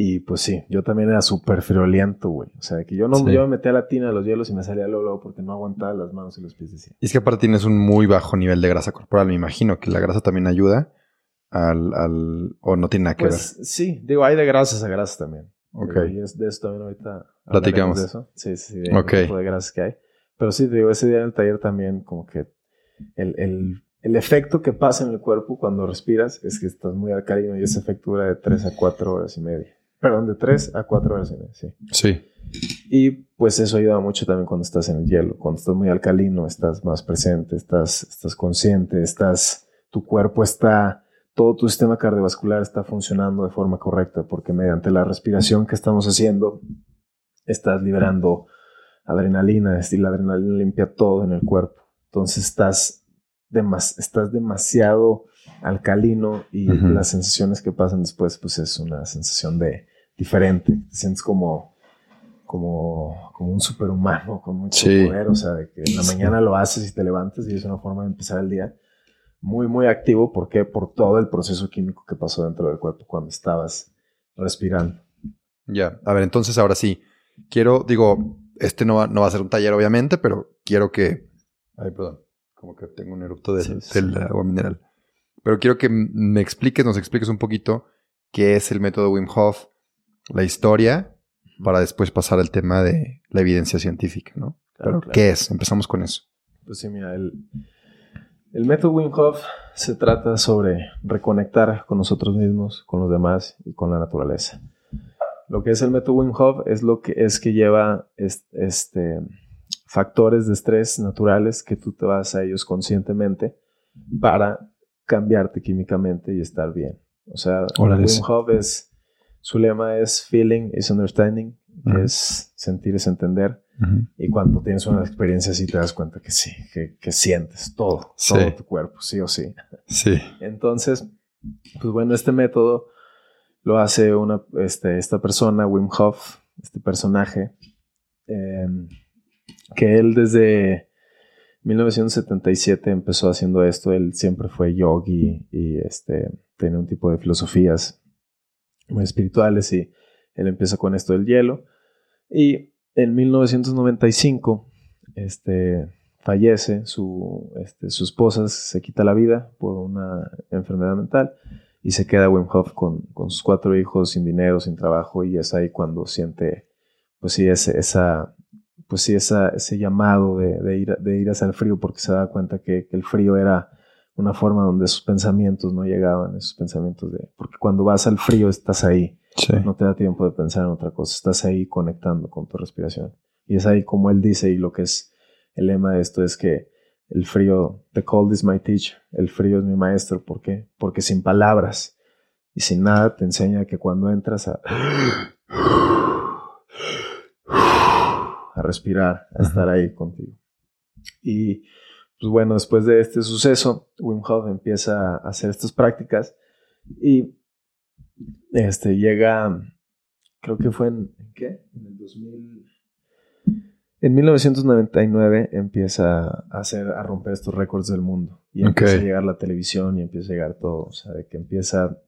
Y pues sí, yo también era súper friolento, güey. O sea, que yo no sí. yo me metía a la tina de los hielos y me salía luego porque no aguantaba las manos y los pies. Decía. Y es que aparte tienes un muy bajo nivel de grasa corporal. Me imagino que la grasa también ayuda al... al o no tiene nada que pues, ver. Sí, digo, hay de grasas a grasas también. Ok. Y es de eso también ahorita... Platicamos. De eso. Sí, sí, de okay. el tipo de grasas que hay. Pero sí, digo, ese día en el taller también como que el... el El efecto que pasa en el cuerpo cuando respiras es que estás muy alcalino y ese efecto dura de tres a cuatro horas y media. Perdón, de tres a cuatro horas y media, sí. Sí. Y pues eso ayuda mucho también cuando estás en el hielo. Cuando estás muy alcalino, estás más presente, estás, estás consciente, estás, tu cuerpo está, todo tu sistema cardiovascular está funcionando de forma correcta porque mediante la respiración que estamos haciendo, estás liberando adrenalina y la adrenalina limpia todo en el cuerpo. Entonces estás... Demas, estás demasiado alcalino y uh-huh. las sensaciones que pasan después pues es una sensación de diferente, te sientes como como, como un superhumano con mucho sí. poder, o sea, de que en la mañana lo haces y te levantas y es una forma de empezar el día muy muy activo porque por todo el proceso químico que pasó dentro del cuerpo cuando estabas respirando. Ya, yeah. A ver, entonces ahora sí, quiero, digo, este no va, no va a ser un taller obviamente, pero quiero que ay, perdón como que tengo un erupto del, sí, sí. del agua mineral. Pero quiero que me expliques, nos expliques un poquito qué es el método Wim Hof, la historia, para después pasar al tema de la evidencia científica, ¿no? Claro, Pero, claro. ¿qué es? Empezamos con eso. Pues sí, mira, el, el método Wim Hof se trata sobre reconectar con nosotros mismos, con los demás y con la naturaleza. Lo que es el método Wim Hof es lo que es que lleva este... este factores de estrés naturales que tú te vas a ellos conscientemente para cambiarte químicamente y estar bien. O sea, Wim Hof es, su lema es feeling is understanding, uh-huh. es sentir es entender. Uh-huh. Y cuando tienes una experiencia así te das cuenta que sí, que, que sientes todo, sí. todo tu cuerpo, sí o sí. Sí. Entonces, pues bueno, este método lo hace una, este, esta persona, Wim Hof, este personaje, eh, que él desde mil novecientos setenta y siete empezó haciendo esto. Él siempre fue yogi y este, tenía un tipo de filosofías muy espirituales y él empieza con esto del hielo. Y en mil novecientos noventa y cinco este, fallece, su, este, su esposa se quita la vida por una enfermedad mental y se queda Wim Hof con, con sus cuatro hijos, sin dinero, sin trabajo, y es ahí cuando siente, pues sí, ese, esa... pues sí, esa, ese llamado de, de, ir, de ir hacia el frío, porque se daba cuenta que, que el frío era una forma donde sus pensamientos no llegaban, esos pensamientos de... Porque cuando vas al frío estás ahí, sí. no te da tiempo de pensar en otra cosa, estás ahí conectando con tu respiración. Y es ahí como él dice, y lo que es el lema de esto es que el frío, the cold is my teacher, el frío es mi maestro. ¿Por qué? Porque sin palabras y sin nada te enseña que cuando entras a... a respirar, a estar ahí contigo. Y pues bueno, después de este suceso, Wim Hof empieza a hacer estas prácticas y este, llega creo que fue en, ¿en qué? En el dos mil. En mil novecientos noventa y nueve empieza a hacer, a romper estos récords del mundo. Y empieza okay. a llegar la televisión y empieza a llegar todo. O sea, de que empieza...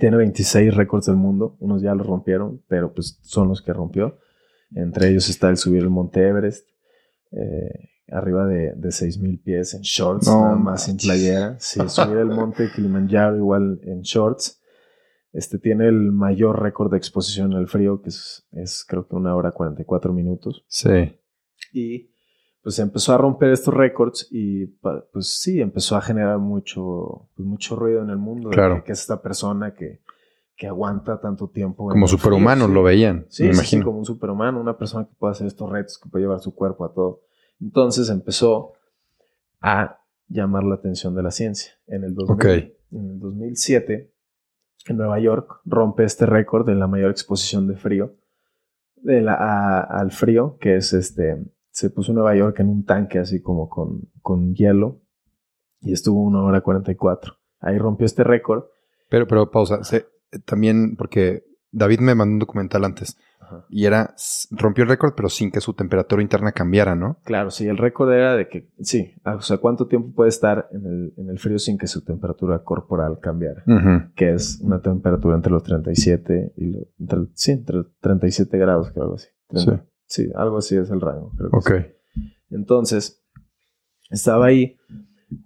Tiene veintiséis récords del mundo. Unos ya los rompieron, pero pues son los que rompió. Entre ellos está el subir el Monte Everest. Eh, arriba de, de seis mil pies en shorts, no, nada más sin playera. Sí, subir el Monte Kilimanjaro igual en shorts. Este tiene el mayor récord de exposición al frío, que es, es creo que una hora cuarenta y cuatro minutos. Sí. Y pues empezó a romper estos récords y pues sí, empezó a generar mucho, pues, mucho ruido en el mundo. Claro. De que es esta persona que, que aguanta tanto tiempo. Como superhumanos lo veían, sí, me sí, imagino. Sí, como un superhumano, una persona que puede hacer estos retos, que puede llevar su cuerpo a todo. Entonces empezó a llamar la atención de la ciencia. En el dos mil, okay. en el dos mil siete... En Nueva York rompe este récord de la mayor exposición de frío de la, a, al frío, que es este, se puso Nueva York en un tanque así como con, con hielo y estuvo una hora cuarenta y cuatro. Ahí rompió este récord. Pero, pero pausa, se, también porque David me mandó un documental antes. Ajá. Y era, rompió el récord pero sin que su temperatura interna cambiara, ¿no? Claro, sí, el récord era de que, sí, o sea, ¿cuánto tiempo puede estar en el, en el frío sin que su temperatura corporal cambiara? Uh-huh. Que es una temperatura entre los treinta y siete y los, entre, sí, entre treinta y siete grados, creo, algo así. treinta, sí. Sí, algo así es el rango, creo que okay. sí. Entonces, estaba ahí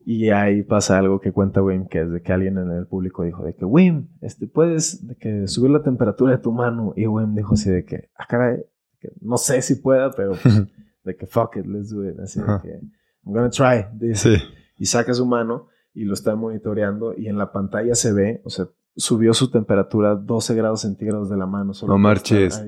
y ahí pasa algo que cuenta Wim, que es de que alguien en el público dijo de que Wim, este, puedes de que subir la temperatura de tu mano, y Wim dijo así de que, ah caray, que no sé si pueda, pero pues, de que fuck it, let's do it, así uh-huh. de que I'm gonna try this. Sí. Y saca su mano y lo está monitoreando y en la pantalla se ve, o sea, subió su temperatura doce grados centígrados de la mano. Solo no marches.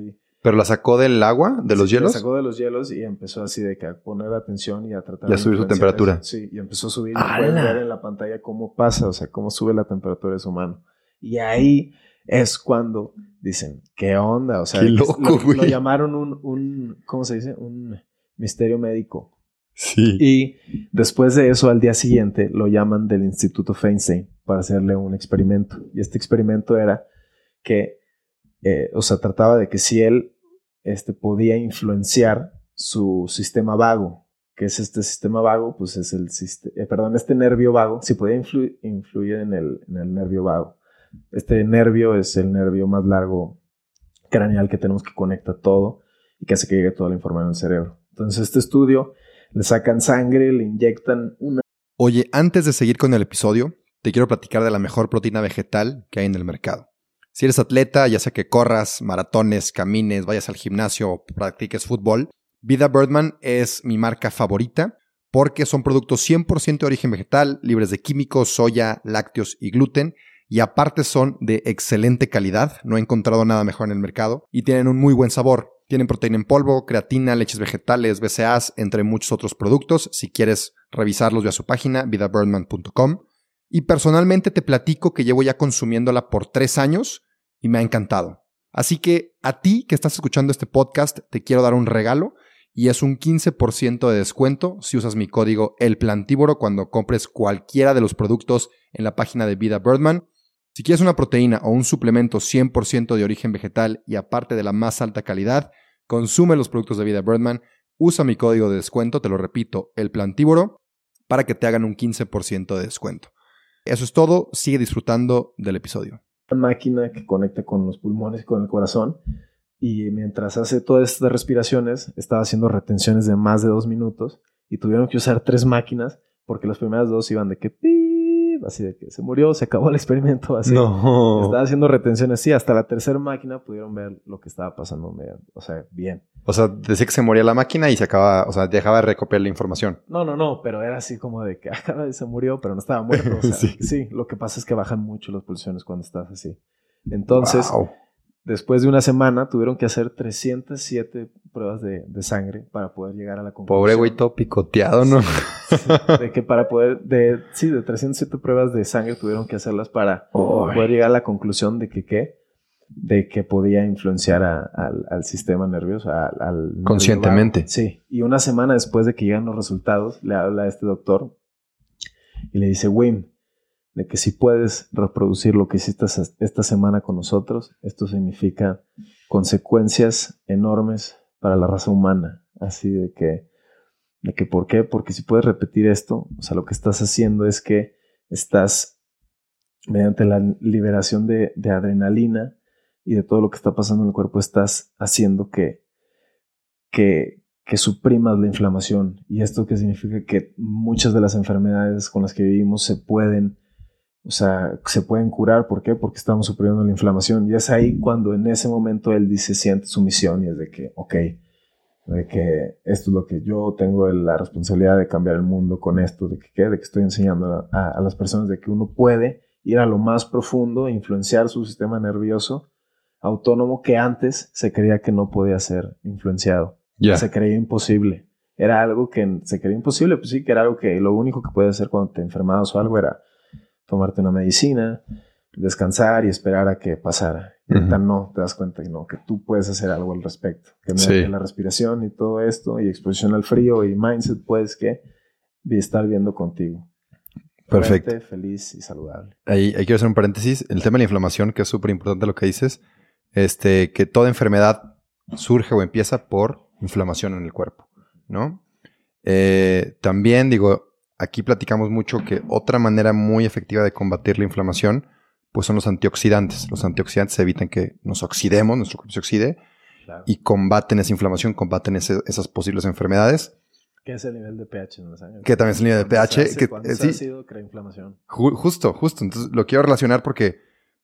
¿Pero la sacó del agua, de los sí, hielos? La sacó de los hielos y empezó así de que a poner atención y a tratar de... Y a subir su temperatura. Eso. Sí, y empezó a subir. ¡Ala! Y pueden ver en la pantalla cómo pasa, o sea, cómo sube la temperatura de su mano. Y ahí es cuando dicen, ¿qué onda? O sea, qué loco, lo, güey. Lo llamaron un, un, ¿cómo se dice? Un misterio médico. Sí. Y después de eso, al día siguiente, lo llaman del Instituto Feinstein para hacerle un experimento. Y este experimento era que... Eh, o sea, trataba de que si él este, podía influenciar su sistema vago, que es este sistema vago, pues es el sistema, eh, perdón, este nervio vago, si podía influ- influir en el, en el nervio vago. Este nervio es el nervio más largo craneal que tenemos, que conecta todo y que hace que llegue toda la información al cerebro. Entonces, este estudio, le sacan sangre, le inyectan una... Oye, antes de seguir con el episodio, te quiero platicar de la mejor proteína vegetal que hay en el mercado. Si eres atleta, ya sea que corras, maratones, camines, vayas al gimnasio o practiques fútbol, Vida Birdman es mi marca favorita porque son productos cien por ciento de origen vegetal, libres de químicos, soya, lácteos y gluten, y aparte son de excelente calidad, no he encontrado nada mejor en el mercado, y tienen un muy buen sabor. Tienen proteína en polvo, creatina, leches vegetales, B C A As, entre muchos otros productos. Si quieres revisarlos, ve a su página vida birdman punto com. Y personalmente te platico que llevo ya consumiéndola por tres años y me ha encantado. Así que a ti que estás escuchando este podcast, te quiero dar un regalo y es un quince por ciento de descuento si usas mi código ELPLANTÍVORO cuando compres cualquiera de los productos en la página de Vida Birdman. Si quieres una proteína o un suplemento cien por ciento de origen vegetal y aparte de la más alta calidad, consume los productos de Vida Birdman, usa mi código de descuento, te lo repito, ELPLANTÍVORO, para que te hagan un quince por ciento de descuento. Eso es todo. Sigue disfrutando del episodio. Una máquina que conecta con los pulmones y con el corazón. Y mientras hace todas estas respiraciones, estaba haciendo retenciones de más de dos minutos. Y tuvieron que usar tres máquinas porque las primeras dos iban de que ¡pip! Así de que se murió, se acabó el experimento. Así. No. Estaba haciendo retenciones. Sí, hasta la tercera máquina pudieron ver lo que estaba pasando. Mediante, o sea, bien. O sea, decía que se moría la máquina y se acababa, o sea, dejaba de recopiar la información. No, no, no, pero era así como de que se murió, pero no estaba muerto. O sea, sí. sí, lo que pasa es que bajan mucho las pulsiones cuando estás así. Entonces, wow. Después de una semana tuvieron que hacer trescientas siete pruebas de, de sangre para poder llegar a la conclusión. Pobre güey, todo picoteado, ¿no? Sí, sí, de que para poder, de, sí, de trescientas siete pruebas de sangre tuvieron que hacerlas para oh, poder llegar a la conclusión de que qué. de que podía influenciar a, a, al, al sistema nervioso. Al, al Conscientemente. Nervio. Sí. Y una semana después de que llegan los resultados, le habla a este doctor y le dice, Wim, de que si puedes reproducir lo que hiciste esta semana con nosotros, esto significa consecuencias enormes para la raza humana. Así de que, de que ¿por qué? Porque si puedes repetir esto, o sea, lo que estás haciendo es que estás, mediante la liberación de, de adrenalina y de todo lo que está pasando en el cuerpo, estás haciendo que, que, que suprimas la inflamación. Y esto que significa que muchas de las enfermedades con las que vivimos se pueden, o sea, se pueden curar. ¿Por qué? Porque estamos suprimiendo la inflamación. Y es ahí cuando en ese momento él dice, siente su misión, y es de que, ok, de que esto es lo que yo tengo la responsabilidad de cambiar el mundo con esto, de que, ¿qué? De que estoy enseñando a, a las personas de que uno puede ir a lo más profundo, influenciar su sistema nervioso autónomo que antes se creía que no podía ser influenciado. Yeah. Se creía imposible. Era algo que se creía imposible, pues sí, que era algo que lo único que podías hacer cuando te enfermabas o algo era tomarte una medicina, descansar y esperar a que pasara. Uh-huh. Y ahorita no, te das cuenta que no, que tú puedes hacer algo al respecto. Que sí. La respiración y todo esto, y exposición al frío y mindset, puedes que estar viendo contigo. Perfecto. Feliz y saludable. Ahí, ahí quiero hacer un paréntesis. El tema de la inflamación, que es súper importante lo que dices, este, que toda enfermedad surge o empieza por inflamación en el cuerpo, ¿no? Eh, también, digo, aquí platicamos mucho que otra manera muy efectiva de combatir la inflamación, pues son los antioxidantes. Los antioxidantes evitan que nos oxidemos, nuestro cuerpo se oxide, claro, y combaten esa inflamación, combaten ese, esas posibles enfermedades. Que es el nivel de pH en la sangre. Que también es el nivel de pH. Que cuando se ha sido, crea inflamación. Ju- justo, justo. Entonces lo quiero relacionar porque,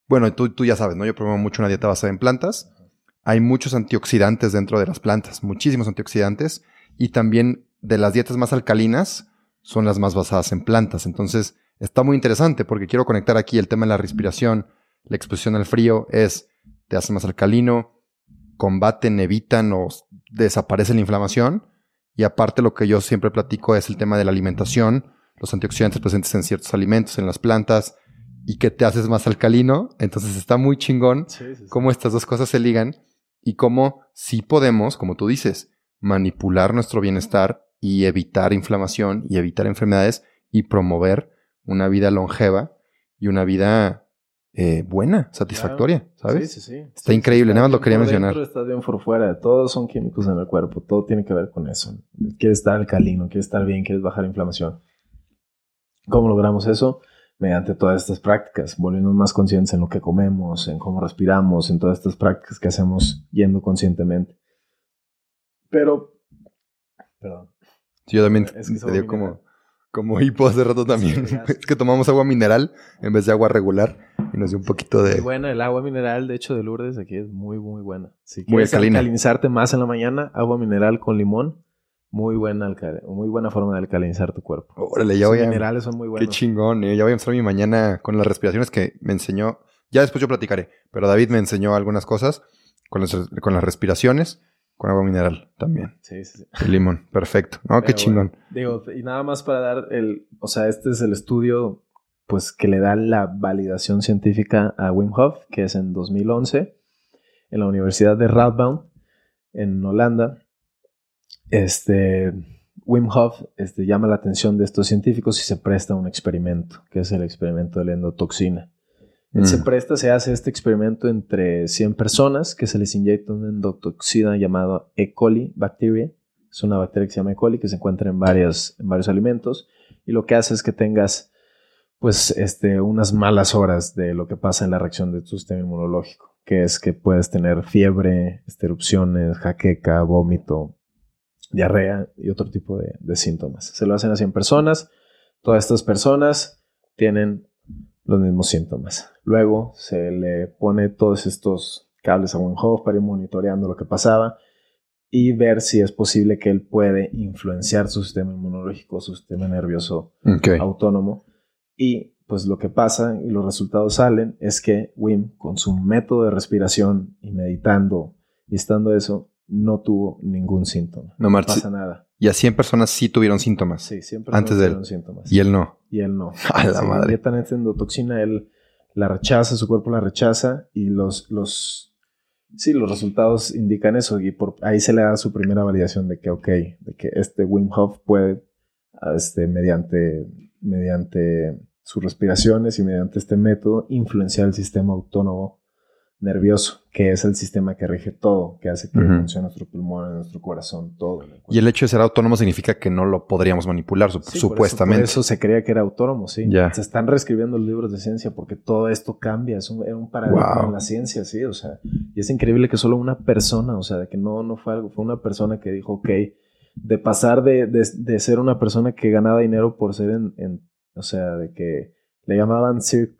bueno, tú, tú ya sabes, ¿no? Yo promuevo mucho una dieta basada en plantas. Uh-huh. Hay muchos antioxidantes dentro de las plantas, muchísimos antioxidantes. Y también de las dietas más alcalinas son las más basadas en plantas. Entonces está muy interesante porque quiero conectar aquí el tema de la respiración, la exposición al frío, es te hace más alcalino, combaten, evitan o desaparece la inflamación. Y aparte lo que yo siempre platico es el tema de la alimentación, los antioxidantes presentes en ciertos alimentos, en las plantas, y que te haces más alcalino. Entonces está muy chingón, sí, sí, sí, cómo estas dos cosas se ligan y cómo sí podemos, como tú dices, manipular nuestro bienestar y evitar inflamación y evitar enfermedades y promover una vida longeva y una vida eh, buena, satisfactoria, ¿sabes? Sí, sí, sí. Está sí, increíble, sí, nada más lo quería mencionar. Estás bien por fuera, todos son químicos en el cuerpo, todo tiene que ver con eso. Quieres estar alcalino, quieres estar bien, quieres bajar la inflamación. ¿Cómo logramos eso? Mediante todas estas prácticas, volviéndonos más conscientes en lo que comemos, en cómo respiramos, en todas estas prácticas que hacemos yendo conscientemente. Pero, perdón. Sí, yo también es que te digo como... Como hipo hace rato también. Sí, es que tomamos agua mineral en vez de agua regular y nos dio un poquito de... Muy buena, el agua mineral, de hecho, de Lourdes aquí es muy, muy buena. Si quieres alcalinizarte más en la mañana, agua mineral con limón, muy buena, alcal... muy buena forma de alcalinizar tu cuerpo. Órale, ya voy a... Los minerales son muy buenos. Qué chingón, ¿eh? Ya voy a empezar mi mañana con las respiraciones que me enseñó... Ya después yo platicaré, pero David me enseñó algunas cosas con, los... con las respiraciones. Con agua mineral también. Sí, sí, sí. El limón, perfecto. No, pero qué chingón. Bueno, digo, y nada más para dar el... O sea, este es el estudio, pues, que le da la validación científica a Wim Hof, que es en dos mil once, en la Universidad de Radboud, en Holanda. Este... Wim Hof este, llama la atención de estos científicos y se presta a un experimento, que es el experimento de la endotoxina. Él se presta, se hace este experimento entre cien personas que se les inyecta una endotoxina llamada E. coli bacteria. Es una bacteria que se llama E. coli que se encuentra en, varias, en varios alimentos. Y lo que hace es que tengas, pues, este, unas malas horas de lo que pasa en la reacción de tu sistema inmunológico. Que es que puedes tener fiebre, este, erupciones, jaqueca, vómito, diarrea y otro tipo de, de síntomas. Se lo hacen a cien personas. Todas estas personas tienen los mismos síntomas. Luego se le pone todos estos cables a Wim Hof para ir monitoreando lo que pasaba y ver si es posible que él puede influenciar su sistema inmunológico, su sistema nervioso okay. autónomo. Y pues lo que pasa y los resultados salen es que Wim, con su método de respiración y meditando y estando eso, no tuvo ningún síntoma. No, Mar- no pasa nada. Y a cien personas sí tuvieron síntomas. Sí, cien personas antes de él. Tuvieron síntomas. Y él no. Y él no. A la madre. La dieta neta endotoxina, él la rechaza, su cuerpo la rechaza y los, los, sí, los resultados indican eso. Y por ahí se le da su primera validación de que, ok, de que este Wim Hof puede, este, mediante, mediante sus respiraciones y mediante este método, influenciar el sistema autónomo nervioso, que es el sistema que rige todo, que hace que uh-huh. funcione nuestro pulmón, nuestro corazón, todo. El y el hecho de ser autónomo significa que no lo podríamos manipular, su- sí, supuestamente. Por eso, por eso se creía que era autónomo, sí. Ya. Se están reescribiendo los libros de ciencia porque todo esto cambia, es un, era un paradigma wow. en la ciencia, sí, o sea. Y es increíble que solo una persona, o sea, de que no, no fue algo, fue una persona que dijo, ok, de pasar de, de, de ser una persona que ganaba dinero por ser en, en o sea, de que le llamaban circo,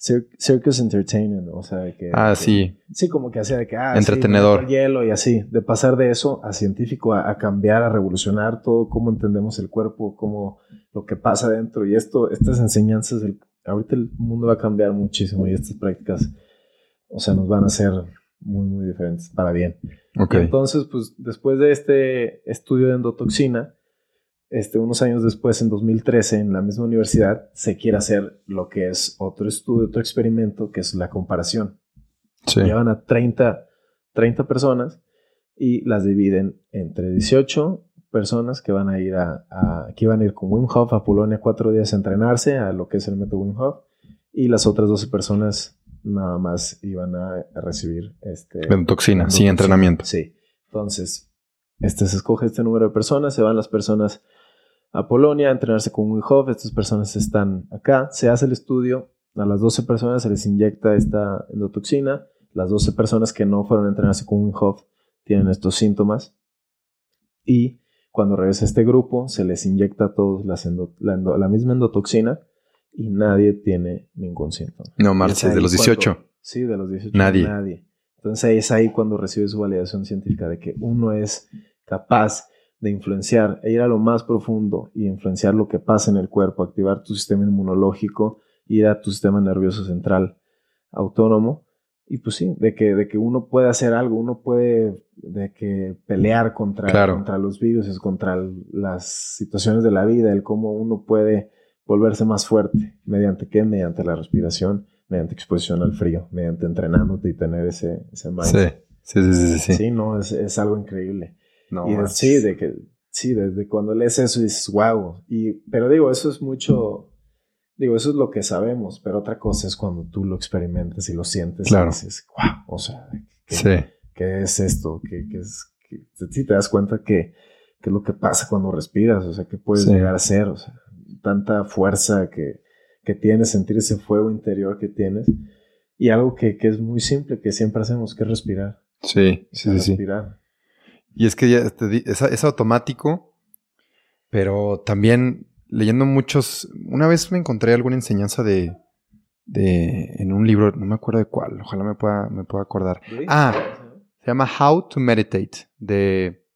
Cir- circus entertainment, o sea, de que... Ah, de, sí. Sí, como que hacía de que... Ah, entretenedor. Sí, el hielo y así. De pasar de eso a científico, a, a cambiar, a revolucionar todo, cómo entendemos el cuerpo, cómo lo que pasa dentro. Y esto, estas enseñanzas, el, ahorita el mundo va a cambiar muchísimo y estas prácticas, o sea, nos van a hacer muy, muy diferentes para bien. Okay. Entonces, pues, después de este estudio de endotoxina, Este, unos años después, en dos mil trece, en la misma universidad, se quiere hacer lo que es otro estudio, otro experimento, que es la comparación. Sí. Llevan a treinta, treinta personas y las dividen entre dieciocho personas que van a ir a, a, que van a ir con Wim Hof a Polonia cuatro días a entrenarse a lo que es el método Wim Hof, y las otras doce personas nada más iban a, a recibir este, endotoxina, sí, entrenamiento. Sí. Entonces, este, se escoge este número de personas, se van las personas a Polonia a entrenarse con Wim Hof. Estas personas están acá, se hace el estudio, a las doce personas se les inyecta esta endotoxina, las doce personas que no fueron a entrenarse con Wim Hof tienen estos síntomas, y cuando regresa este grupo se les inyecta a todos las endo, la, endo, la misma endotoxina y nadie tiene ningún síntoma. No, Marcia, de los dieciocho. Cuando, sí, de los dieciocho. Nadie. nadie. Entonces es ahí cuando recibe su validación científica de que uno es capaz de influenciar e ir a lo más profundo y influenciar lo que pasa en el cuerpo, activar tu sistema inmunológico, ir a tu sistema nervioso central autónomo, y pues sí, de que, de que uno puede hacer algo, uno puede de que pelear contra, claro. contra los virus, contra las situaciones de la vida, el cómo uno puede volverse más fuerte, ¿mediante qué? Mediante la respiración, mediante exposición al frío, mediante entrenándote y tener ese, ese mindset. Sí, sí, sí, sí, sí. Sí, no, es, es algo increíble. No, y de, sí, de que, sí, desde cuando lees eso dices, wow. Y, pero digo, eso es mucho, digo, eso es lo que sabemos, pero otra cosa es cuando tú lo experimentas y lo sientes, claro. y dices, wow, o sea, ¿qué, sí. ¿qué es esto? ¿Qué, qué es, qué, si te das cuenta que, que es lo que pasa cuando respiras, o sea, ¿qué puedes sí. llegar a hacer? O sea, tanta fuerza que, que tienes, sentir ese fuego interior que tienes, y algo que, que es muy simple, que siempre hacemos, que es respirar. Sí, sí, sí. Respirar. Sí. Y es que ya te, es, es automático, pero también leyendo muchos... Una vez me encontré alguna enseñanza de, de en un libro, no me acuerdo de cuál, ojalá me pueda, me pueda acordar. ¿Sí? Ah, ¿sí? Se llama How to Meditate, de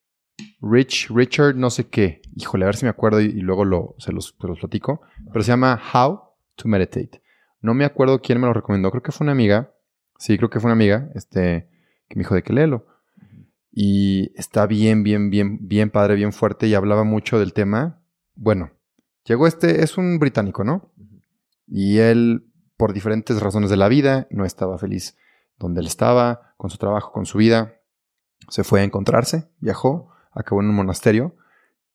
Rich, Richard no sé qué. Híjole, a ver si me acuerdo y, y luego lo, se, los, se los platico. Pero se llama How to Meditate. No me acuerdo quién me lo recomendó, creo que fue una amiga. Sí, creo que fue una amiga este, que me dijo de que léelo. Y está bien, bien, bien, bien padre, bien fuerte. Y hablaba mucho del tema. Bueno, llegó este, es un británico, ¿no? Y él, por diferentes razones de la vida, no estaba feliz donde él estaba, con su trabajo, con su vida. Se fue a encontrarse, viajó, acabó en un monasterio.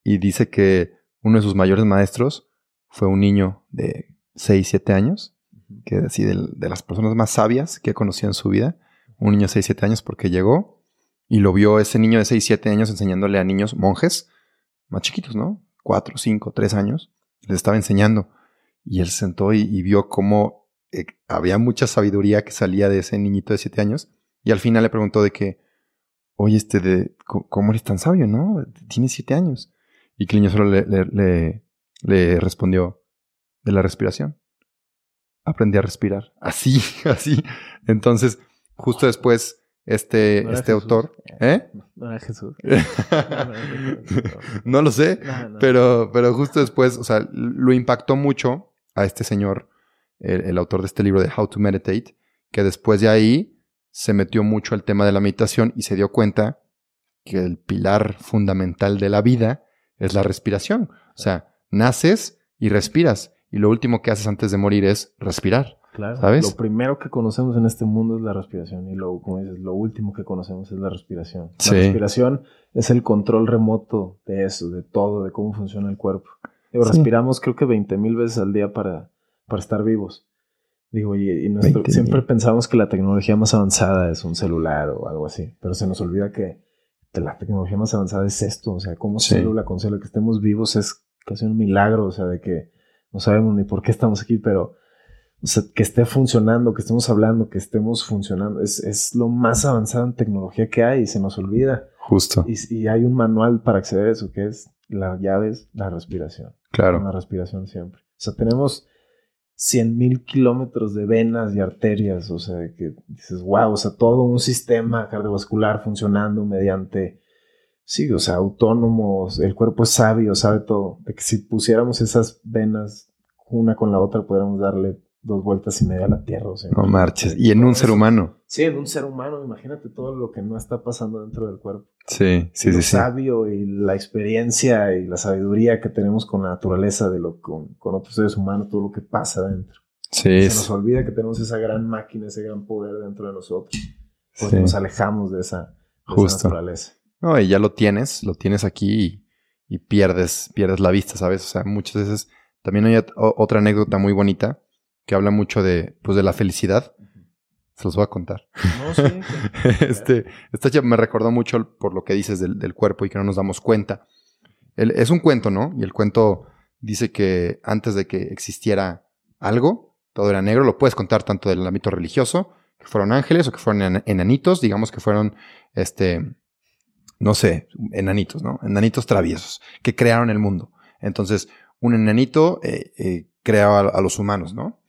Y dice que uno de sus mayores maestros fue un niño de seis, siete años. Que así de, de las personas más sabias que conocía en su vida. Un niño de seis, siete años, porque llegó. Y lo vio ese niño de seis, siete años enseñándole a niños monjes más chiquitos, ¿no? cuatro, cinco, tres años. Les estaba enseñando. Y él se sentó y, y vio cómo eh, había mucha sabiduría que salía de ese niñito de siete años. Y al final le preguntó de que, oye, este de, ¿cómo eres tan sabio, no? Tienes siete años. Y que el niño solo le, le, le, le respondió, de la respiración. Aprendí a respirar. Así, así. Entonces, justo después... Este, no este autor. ¿Eh? No, no era Jesús. No lo sé. No, no. Pero, pero justo después, o sea, lo impactó mucho a este señor, el, el autor de este libro de How to Meditate, que después de ahí se metió mucho al tema de la meditación y se dio cuenta que el pilar fundamental de la vida es la respiración. O sea, naces y respiras. Y lo último que haces antes de morir es respirar. Claro, ¿sabes? Lo primero que conocemos en este mundo es la respiración y lo, como dices, lo último que conocemos es la respiración. Sí. La respiración es el control remoto de eso, de todo, de cómo funciona el cuerpo. Digo, sí. Respiramos creo que veinte mil veces al día para, para estar vivos. Digo, y, y nuestro, siempre pensamos que la tecnología más avanzada es un celular o algo así, pero se nos olvida que la tecnología más avanzada es esto, o sea, como sí. célula con célula, que estemos vivos es casi un milagro, o sea, de que no sabemos ni por qué estamos aquí, pero o sea, que esté funcionando, que estemos hablando, que estemos funcionando, es, es lo más avanzado en tecnología que hay y se nos olvida. Justo. Y, y hay un manual para acceder a eso, que es la llave, es la respiración. Claro. La respiración siempre. O sea, tenemos cien mil kilómetros de venas y arterias, o sea, que dices, wow, o sea, todo un sistema cardiovascular funcionando mediante, sí, o sea, autónomos, el cuerpo es sabio, sabe todo, de que si pusiéramos esas venas una con la otra, pudiéramos darle dos vueltas y media a la Tierra, o sea. No marches, y en un ser humano. Sí, en un ser humano, imagínate todo lo que no está pasando dentro del cuerpo. Sí, sí, sí. El sabio y la experiencia y la sabiduría que tenemos con la naturaleza, de lo con, con otros seres humanos, todo lo que pasa dentro. Sí. Y se nos olvida que tenemos esa gran máquina, ese gran poder dentro de nosotros. Porque sí. nos alejamos de esa, de Justo. esa naturaleza. No, y ya lo tienes, lo tienes aquí y, y pierdes, pierdes la vista, ¿sabes? O sea, muchas veces también hay otra anécdota muy bonita que habla mucho de, pues, de la felicidad. Se los voy a contar. No, sí, sí. este, esta ya me recordó mucho por lo que dices del, del cuerpo y que no nos damos cuenta. El, es un cuento, ¿no? Y el cuento dice que antes de que existiera algo, todo era negro. Lo puedes contar tanto del ámbito religioso, que fueron ángeles o que fueron en, enanitos. Digamos que fueron, este, no sé, enanitos, ¿no? Enanitos traviesos que crearon el mundo. Entonces, un enanito eh, eh, creaba a, a los humanos, ¿no?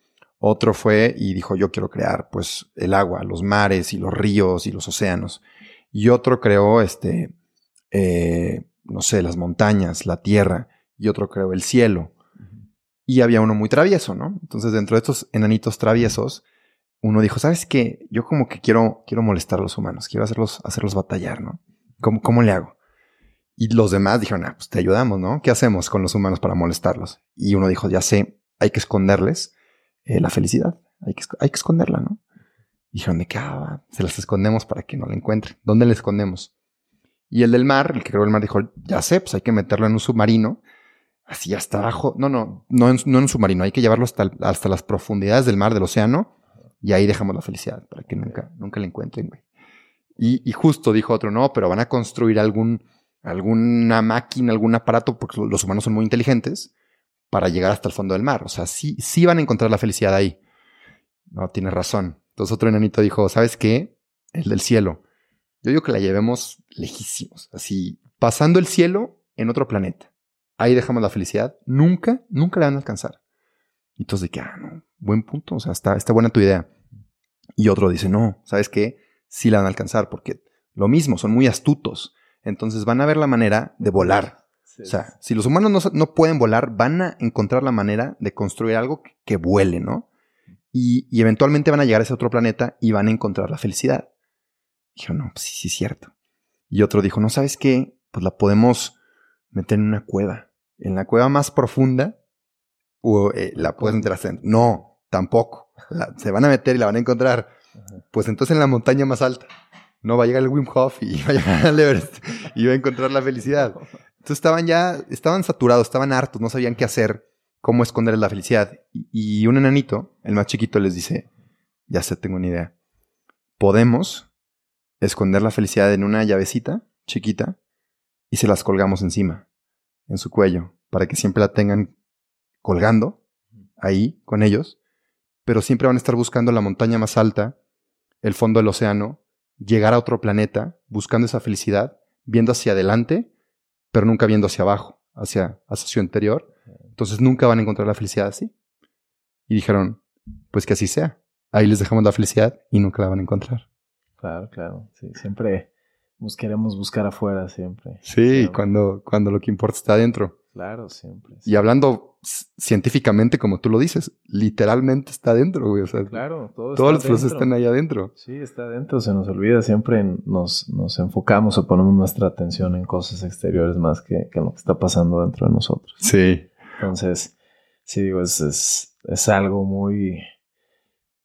Otro fue y dijo, yo quiero crear pues el agua, los mares y los ríos y los océanos. Y otro creó, este, eh, no sé, las montañas, la tierra. Y otro creó el cielo. Uh-huh. Y había uno muy travieso, ¿no? Entonces, dentro de estos enanitos traviesos, uno dijo, ¿sabes qué? Yo como que quiero, quiero molestar a los humanos. Quiero hacerlos, hacerlos batallar, ¿no? ¿Cómo, cómo le hago? Y los demás dijeron, ah, pues te ayudamos, ¿no? ¿Qué hacemos con los humanos para molestarlos? Y uno dijo, ya sé, hay que esconderles. Eh, la felicidad, hay que, hay que esconderla, ¿no? Dijeron, ¿de qué? Ah, se las escondemos para que no la encuentren. ¿Dónde la escondemos? Y el del mar, el que creó el mar, dijo, ya sé, pues hay que meterlo en un submarino, así hasta abajo. No, no, no en, no en un submarino, hay que llevarlo hasta, hasta las profundidades del mar, del océano, y ahí dejamos la felicidad para que nunca, nunca la encuentren, güey. Y, y justo dijo otro, no, pero van a construir algún, alguna máquina, algún aparato, porque los humanos son muy inteligentes, para llegar hasta el fondo del mar. O sea, sí, sí van a encontrar la felicidad ahí. No, tienes razón. Entonces otro enanito dijo, ¿sabes qué? El del cielo. Yo digo que la llevemos lejísimos. Así, pasando el cielo en otro planeta. Ahí dejamos la felicidad. Nunca, nunca la van a alcanzar. Y entonces de que, ah, no, buen punto. O sea, está, está buena tu idea. Y otro dice, no, ¿sabes qué? Sí la van a alcanzar porque lo mismo, son muy astutos. Entonces van a ver la manera de volar. O sea, si los humanos no, no pueden volar, van a encontrar la manera de construir algo que, que vuele, ¿no? Y, y eventualmente van a llegar a ese otro planeta y van a encontrar la felicidad. Dijo, no, pues sí, sí es cierto. Y otro dijo, no, ¿sabes qué? Pues la podemos meter en una cueva. En la cueva más profunda, o eh, la puedes meter hasta dentro. No, tampoco. La, se van a meter y la van a encontrar. Ajá. Pues entonces en la montaña más alta. No, va a llegar el Wim Hof y va a llegar al Everest y va a encontrar la felicidad. Entonces estaban ya, estaban saturados, estaban hartos, no sabían qué hacer, cómo esconder la felicidad. Y, y un enanito, el más chiquito, les dice, ya sé, tengo una idea. Podemos esconder la felicidad en una llavecita chiquita y se las colgamos encima, en su cuello, para que siempre la tengan colgando ahí con ellos, pero siempre van a estar buscando la montaña más alta, el fondo del océano, llegar a otro planeta, buscando esa felicidad, viendo hacia adelante, pero nunca viendo hacia abajo, hacia, hacia su interior. Entonces nunca van a encontrar la felicidad así. Y dijeron, pues que así sea. Ahí les dejamos la felicidad y nunca la van a encontrar. Claro, claro. Sí, siempre nos queremos buscar afuera, siempre. Sí, claro. cuando, cuando lo que importa está adentro. Claro, siempre. Sí. Y hablando científicamente, como tú lo dices, literalmente está adentro, güey. O sea, claro, todo todos los procesos están ahí adentro. Sí, está adentro, se nos olvida. Siempre nos, nos enfocamos o ponemos nuestra atención en cosas exteriores más que, que en lo que está pasando dentro de nosotros. Sí. Entonces, sí, digo, es, es, es algo muy...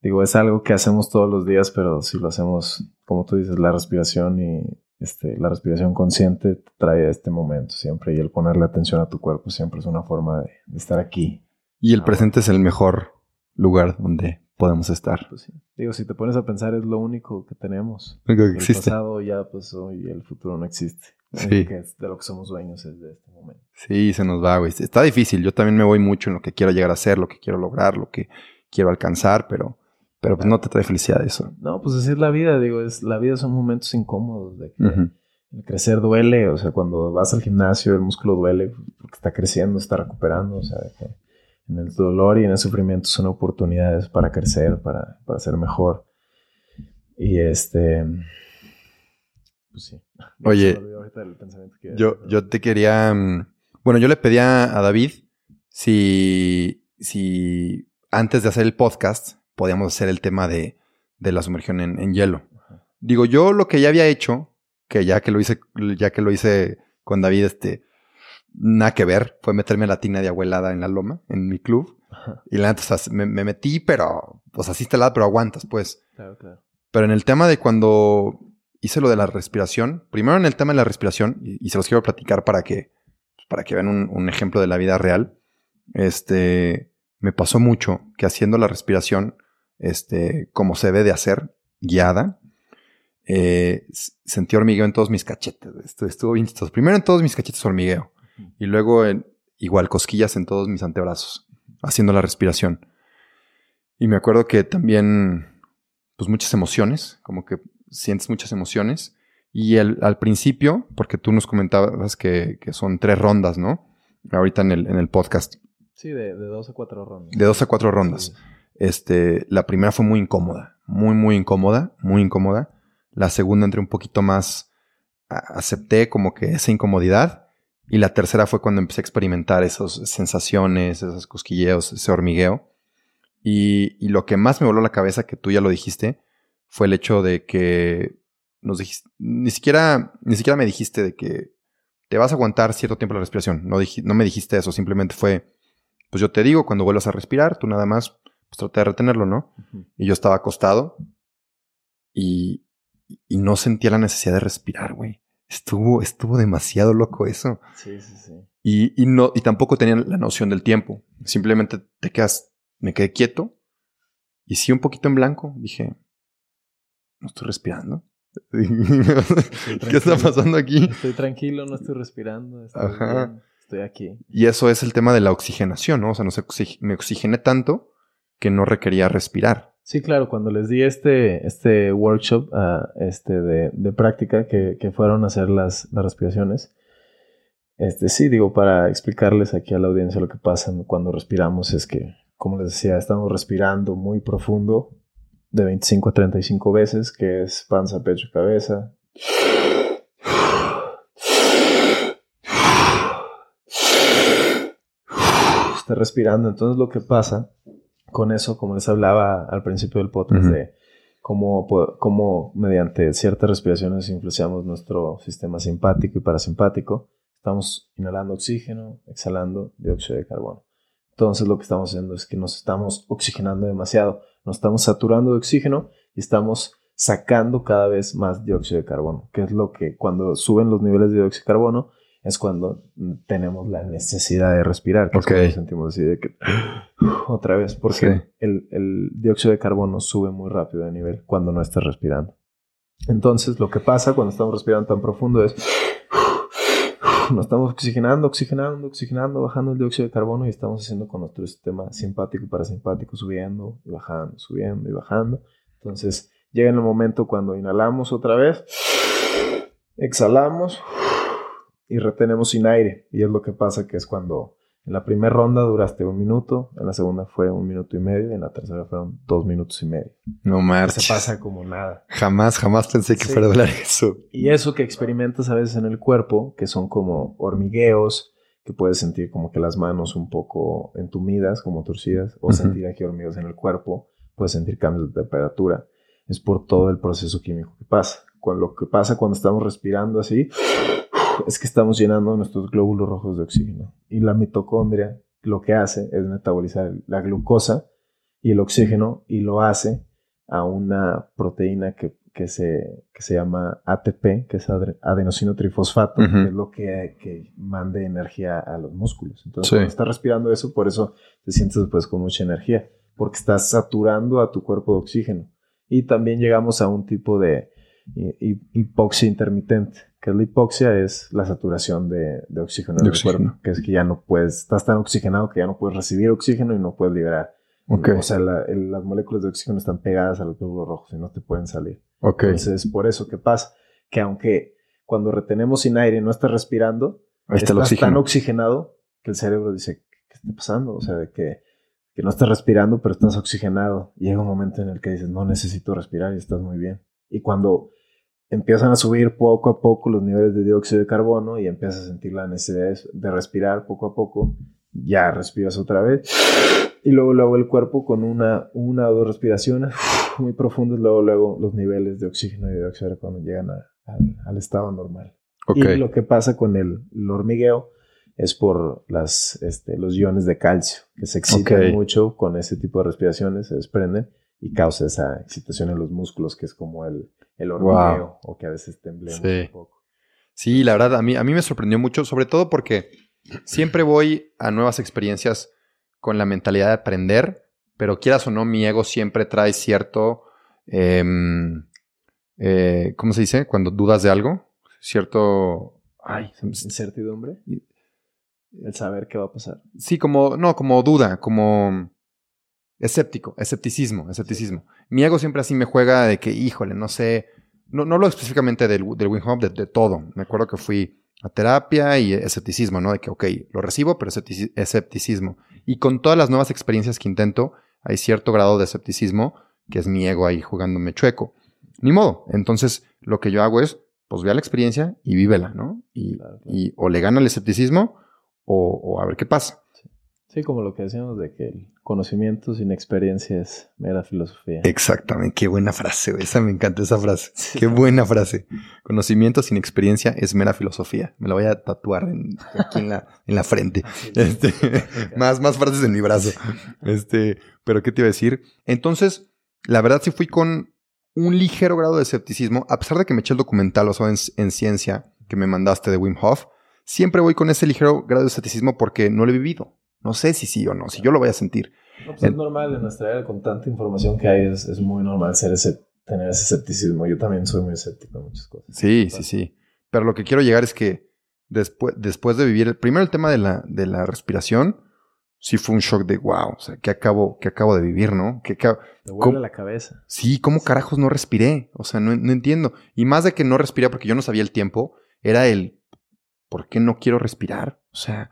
Digo, es algo que hacemos todos los días, pero si lo hacemos, como tú dices, la respiración y... Este, la respiración consciente te trae a este momento siempre, y el ponerle atención a tu cuerpo siempre es una forma de, de estar aquí. Y el ahora. Presente es el mejor lugar donde podemos estar. Pues sí. Digo, si te pones a pensar, es lo único que tenemos. Lo único que existe. El pasado ya pasó y el futuro no existe. Sí. Que de lo que somos dueños es de este momento. Sí, se nos va, güey. Está difícil. Yo también me voy mucho en lo que quiero llegar a ser, lo que quiero lograr, lo que quiero alcanzar, pero, pero pues no te trae felicidad eso. No, pues así es la vida. Digo, es, la vida son momentos incómodos de que uh-huh. el crecer duele. O sea, cuando vas al gimnasio, el músculo duele porque está creciendo, está recuperando. O sea, de que en el dolor y en el sufrimiento son oportunidades para crecer, para, para ser mejor. Y este... Pues sí. Oye, que... yo, yo te quería... Bueno, yo le pedía a David si, si antes de hacer el podcast podíamos hacer el tema de, de la sumergión en, en hielo. Ajá. Digo, yo lo que ya había hecho, que ya que lo hice, ya que lo hice con David, este, nada que ver, fue meterme a la tina de abuelada en la loma, en mi club. Ajá. Y la neta, o sea, me, me metí, pero... O sea, sí está helada, pero aguantas, pues. Claro, claro. Pero en el tema de cuando... hice lo de la respiración. Primero en el tema de la respiración. Y, y se los quiero platicar para que, para que vean un, un ejemplo de la vida real. Este, me pasó mucho que haciendo la respiración, este, como se debe de hacer, guiada, eh, sentí hormigueo en todos mis cachetes. Esto estuvo bien chistoso. Primero en todos mis cachetes hormigueo. Y luego en, igual cosquillas en todos mis antebrazos. Haciendo la respiración. Y me acuerdo que también, pues muchas emociones. Como que... sientes muchas emociones y el, al principio, porque tú nos comentabas que, que son tres rondas, ¿no? Ahorita en el, en el podcast. Sí, de, de dos a cuatro rondas. De dos a cuatro rondas. Sí. Este, la primera fue muy incómoda, muy, muy incómoda, muy incómoda. La segunda entré un poquito más, a, acepté como que esa incomodidad y la tercera fue cuando empecé a experimentar esas sensaciones, esos cosquilleos, ese hormigueo. Y, y lo que más me voló la cabeza, que tú ya lo dijiste, fue el hecho de que nos dijiste, ni siquiera, ni siquiera me dijiste de que te vas a aguantar cierto tiempo la respiración. No, dij, no me dijiste eso, simplemente fue, pues yo te digo, cuando vuelvas a respirar, tú nada más, pues trata de retenerlo, ¿no? Uh-huh. Y yo estaba acostado y, y no sentía la necesidad de respirar, güey. Estuvo, estuvo demasiado loco eso. Sí, sí, sí. Y, y, no, y tampoco tenía la noción del tiempo. Simplemente te quedas, me quedé quieto y sí un poquito en blanco, dije... ¿No estoy respirando? Estoy ¿Qué está pasando aquí? Estoy tranquilo, no estoy respirando. Estoy, ajá. Bien, estoy aquí. Y eso es el tema de la oxigenación, ¿no? O sea, no se, me oxigené tanto que no requería respirar. Sí, claro. Cuando les di este, este workshop uh, este de, de práctica que, que fueron a hacer las, las respiraciones, este, sí, digo, para explicarles aquí a la audiencia lo que pasa cuando respiramos es que, como les decía, estamos respirando muy profundo, de veinticinco a treinta y cinco veces, que es panza, pecho, cabeza. Está respirando. Entonces lo que pasa con eso, como les hablaba al principio del podcast, uh-huh. de cómo, cómo mediante ciertas respiraciones influenciamos nuestro sistema simpático y parasimpático. Estamos inhalando oxígeno, exhalando dióxido de carbono. Entonces lo que estamos haciendo es que nos estamos oxigenando demasiado. Nos estamos saturando de oxígeno y estamos sacando cada vez más dióxido de carbono, que es lo que cuando suben los niveles de dióxido de carbono es cuando tenemos la necesidad de respirar. Que okay. Es cuando sentimos así de que otra vez, porque sí. el, el dióxido de carbono sube muy rápido de nivel cuando no estás respirando. Entonces lo que pasa cuando estamos respirando tan profundo es nos estamos oxigenando, oxigenando, oxigenando, bajando el dióxido de carbono y estamos haciendo con nuestro sistema simpático y parasimpático subiendo y bajando, subiendo y bajando. Entonces llega el momento cuando inhalamos otra vez, exhalamos y retenemos sin aire. Y es lo que pasa, que es cuando en la primera ronda duraste un minuto, en la segunda fue un minuto y medio y en la tercera fueron dos minutos y medio. No marches. Se pasa como nada. Jamás, jamás pensé que sí. fuera a hablar eso. Y eso que experimentas a veces en el cuerpo, que son como hormigueos, que puedes sentir como que las manos un poco entumidas, como torcidas, o uh-huh. sentir aquí hormigueos en el cuerpo, puedes sentir cambios de temperatura. Es por todo el proceso químico que pasa. Con lo que pasa cuando estamos respirando así... es que estamos llenando nuestros glóbulos rojos de oxígeno. Y la mitocondria lo que hace es metabolizar la glucosa y el oxígeno y lo hace a una proteína que, que, se, que se llama A T P, que es adenosino trifosfato, uh-huh. que es lo que, que mande energía a los músculos. Entonces, sí. cuando estás respirando eso, por eso te sientes pues con mucha energía. porque estás saturando a tu cuerpo de oxígeno. Y también llegamos a un tipo de hipoxia intermitente, que la hipoxia es la saturación de, de oxígeno en el cuerpo, que es que ya no puedes, estás tan oxigenado que ya no puedes recibir oxígeno y no puedes liberar. Okay. O sea, la, el, las moléculas de oxígeno están pegadas a los glóbulos rojos y no te pueden salir. Okay. Entonces, por eso que pasa, que aunque cuando retenemos sin aire y no estás respirando, está estás tan oxigenado que el cerebro dice, ¿qué está pasando? O sea, de que, que no estás respirando, pero estás oxigenado. Llega un momento en el que dices, no necesito respirar y estás muy bien. Y cuando empiezan a subir poco a poco los niveles de dióxido de carbono y empiezas a sentir la necesidad de respirar poco a poco, ya respiras otra vez. Y luego, luego el cuerpo con una, una o dos respiraciones muy profundas, luego, luego los niveles de oxígeno y de dióxido de carbono llegan a, a, al estado normal. Okay. Y lo que pasa con el, el hormigueo es por las, este, los iones de calcio, que se excitan okay. mucho con ese tipo de respiraciones, se desprenden y causa esa excitación en los músculos, que es como el, el hormigueo, wow. o que a veces temblemos sí. un poco. Sí, la verdad, a mí, a mí me sorprendió mucho, sobre todo porque siempre voy a nuevas experiencias con la mentalidad de aprender, pero quieras o no, mi ego siempre trae cierto, eh, eh, ¿cómo se dice? Cuando dudas de algo, cierto... Ay, incertidumbre. El saber qué va a pasar. Sí, como, no, como duda, como escéptico, escepticismo, escepticismo. Sí. Mi ego siempre así me juega de que, híjole, no sé, no, no lo específicamente del, del Wim Hof, de, de todo. Me acuerdo que fui... a terapia y escepticismo, ¿no? De que, ok, lo recibo, pero escepticismo. Y con todas las nuevas experiencias que intento, hay cierto grado de escepticismo, que es mi ego ahí jugándome chueco. Ni modo. Entonces, lo que yo hago es, pues, vea la experiencia y vívela, ¿no? Y, claro, claro. y o le gana el escepticismo o, o a ver qué pasa. Sí. sí, como lo que decíamos de que el conocimiento sin experiencia es mera filosofía. Exactamente. Qué buena frase, güey. Esa me encanta, esa frase. Qué buena frase. Conocimiento sin experiencia es mera filosofía. Me la voy a tatuar en, aquí en la, en la frente. Este, más, más frases en mi brazo. Este, pero ¿qué te iba a decir? Entonces, la verdad sí fui con un ligero grado de escepticismo. A pesar de que me eché el documental, o sea, en, en ciencia que me mandaste de Wim Hof, siempre voy con ese ligero grado de escepticismo porque no lo he vivido. No sé si sí o no, si yo lo voy a sentir. No, pues eh, es normal en nuestra era, con tanta información que hay, es, es muy normal ser ese, tener ese escepticismo. Yo también soy muy escéptico en muchas cosas. Sí, sí, sí. Pero lo que quiero llegar es que después, después de vivir, el, primero el tema de la, de la respiración, sí fue un shock de wow, o sea, ¿qué acabo, qué acabo de vivir, no? ¿Qué acabo, Te vuelve la cabeza. Sí, ¿cómo carajos no respiré? O sea, no, no entiendo. Y más de que no respiré porque yo no sabía el tiempo, era el ¿por qué no quiero respirar? O sea...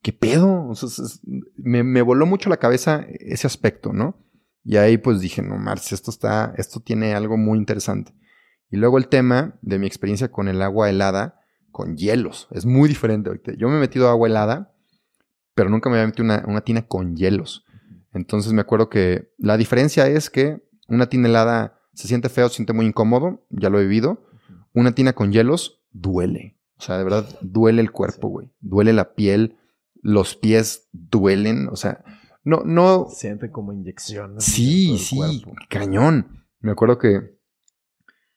¿Qué pedo? O sea, me, me voló mucho la cabeza ese aspecto, ¿no? Y ahí pues dije, no, Marcia, esto está, esto tiene algo muy interesante. Y luego el tema de mi experiencia con el agua helada, con hielos. Es muy diferente. Yo me he metido agua helada, pero nunca me había metido una, una tina con hielos. Entonces me acuerdo que la diferencia es que una tina helada se siente feo, se siente muy incómodo. Ya lo he vivido. Una tina con hielos duele. O sea, de verdad, duele el cuerpo, güey. Duele la piel. Los pies duelen, o sea, no, no... Siente como inyección. ¿No? Sí, sí, cañón. Me acuerdo que,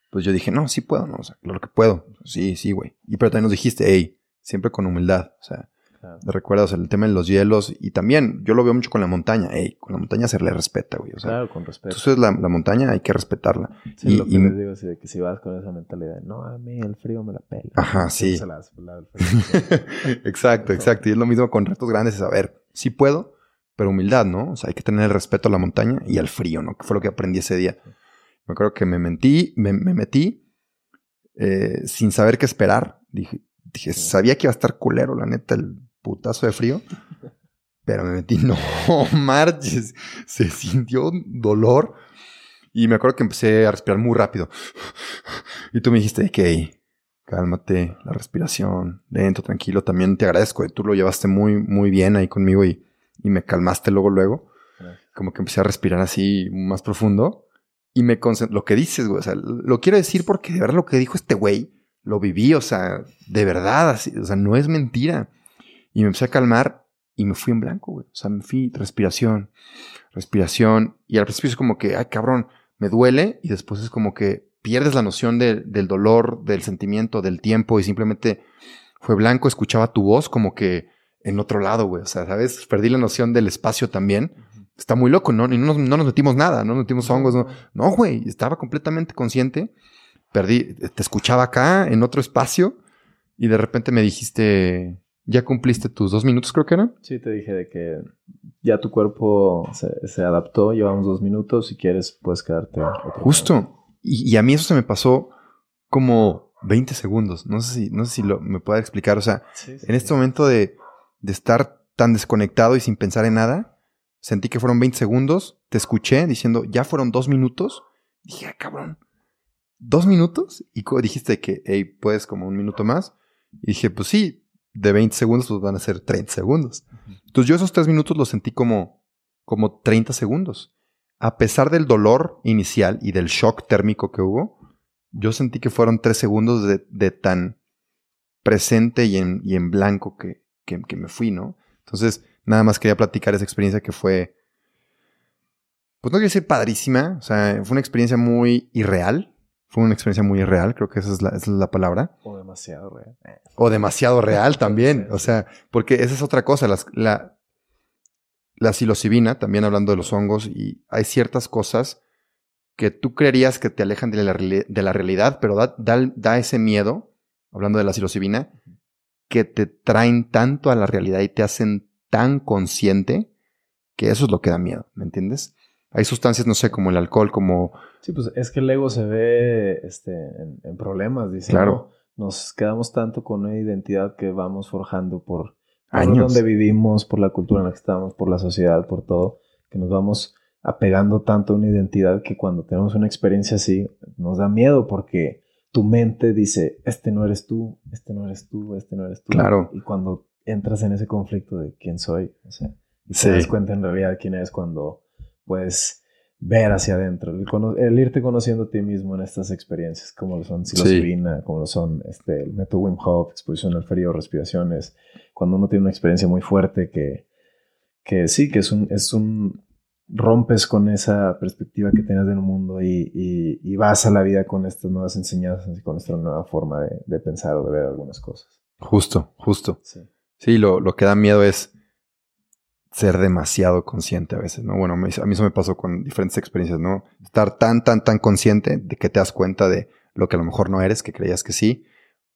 pues yo dije, no, sí puedo, no, o sea, claro que puedo. Sí, sí, güey. Y pero también nos dijiste, hey, siempre con humildad, o sea, claro. ¿Recuerdas el tema de los hielos? Y también, yo lo veo mucho con la montaña, hey, con la montaña se le respeta, güey, o sea. Claro, con respeto. Entonces la, la montaña hay que respetarla. Sí, y, lo que y... les digo, sí, que si vas con esa mentalidad, no, a mí el frío me la pela. Ajá, sí. Se la, la, el frío. exacto, exacto. Y es lo mismo con retos grandes, es a ver, sí puedo, pero humildad, ¿no? O sea, hay que tener el respeto a la montaña y al frío, ¿no? Que fue lo que aprendí ese día. Me acuerdo que me mentí, me, me metí eh, sin saber qué esperar. Dije, dije sí. Sabía que iba a estar culero, la neta, el putazo de frío, pero me metí, no marches, se sintió dolor y me acuerdo que empecé a respirar muy rápido y tú me dijiste, ok, cálmate, la respiración, lento, tranquilo, también te agradezco, tú lo llevaste muy, muy bien ahí conmigo y, y me calmaste luego, luego, como que empecé a respirar así más profundo y me concentré, lo que dices, güey, o sea, lo quiero decir porque de verdad lo que dijo este güey, lo viví, o sea, de verdad, así, o sea, no es mentira. Y me empecé a calmar y me fui en blanco, güey. O sea, me fui, respiración, respiración. Y al principio es como que, ay, cabrón, me duele. Y después es como que pierdes la noción de, del dolor, del sentimiento, del tiempo. Y simplemente fue blanco, escuchaba tu voz como que en otro lado, güey. O sea, ¿sabes? Perdí la noción del espacio también. está muy loco, ¿no? Y no nos, no nos metimos nada, no nos metimos hongos. No, no, güey, estaba completamente consciente. Perdí, te escuchaba acá, en otro espacio, y de repente me dijiste, ya cumpliste tus dos minutos, creo que era. Sí, te dije de que ya tu cuerpo se, se adaptó, llevamos dos minutos, si quieres puedes quedarte. Justo. Y, y a mí eso se me pasó como veinte segundos. No sé si, no sé si lo, me puedes explicar. O sea, sí, sí, en este sí. momento de, de estar tan desconectado y sin pensar en nada, sentí que fueron veinte segundos, te escuché diciendo, ya fueron dos minutos. Dije, ah, cabrón. ¿Dos minutos? Y dijiste que, hey, puedes como un minuto más. Y dije, pues sí, de veinte segundos pues van a ser treinta segundos. Uh-huh. Entonces yo esos tres minutos los sentí como, como treinta segundos. A pesar del dolor inicial y del shock térmico que hubo, yo sentí que fueron tres segundos de, de tan presente y en, y en blanco que, que, que me fui, ¿no? Entonces, nada más quería platicar esa experiencia que fue, pues no quiero decir padrísima, o sea, fue una experiencia muy irreal. Fue una experiencia muy real, creo que esa es la, esa es la palabra. O demasiado real. O demasiado real también. O sea, porque esa es otra cosa. Las, la, la psilocibina, también hablando de los hongos, y hay ciertas cosas que tú creerías que te alejan de la, de la realidad, pero da, da, da ese miedo, hablando de la psilocibina, que te traen tanto a la realidad y te hacen tan consciente que eso es lo que da miedo, ¿me entiendes? Hay sustancias, no sé, como el alcohol, como... Sí, pues es que el ego se ve este, en, en problemas, dicen. Claro. ¿No? Nos quedamos tanto con una identidad que vamos forjando por... Años. Por donde vivimos, por la cultura en la que estamos, por la sociedad, por todo. Que nos vamos apegando tanto a una identidad que cuando tenemos una experiencia así nos da miedo porque tu mente dice, este no eres tú, este no eres tú, este no eres tú. Claro. Y cuando entras en ese conflicto de quién soy, o sea, y te sí. das cuenta en realidad quién eres cuando... Puedes ver hacia adentro, el, cono- el irte conociendo a ti mismo en estas experiencias, como lo son psilocibina, sí. como lo son este, el método Wim Hof, exposición al frío, respiraciones. Cuando uno tiene una experiencia muy fuerte que, que sí, que es un, es un... rompes con esa perspectiva que tenías del mundo y, y, y vas a la vida con estas nuevas enseñanzas y con esta nueva forma de, de pensar o de ver algunas cosas. Justo, justo. Sí, sí lo, lo que da miedo es... ser demasiado consciente a veces, ¿no? Bueno, me, a mí eso me pasó con diferentes experiencias, ¿no? Estar tan, tan, tan consciente de que te das cuenta de lo que a lo mejor no eres, que creías que sí,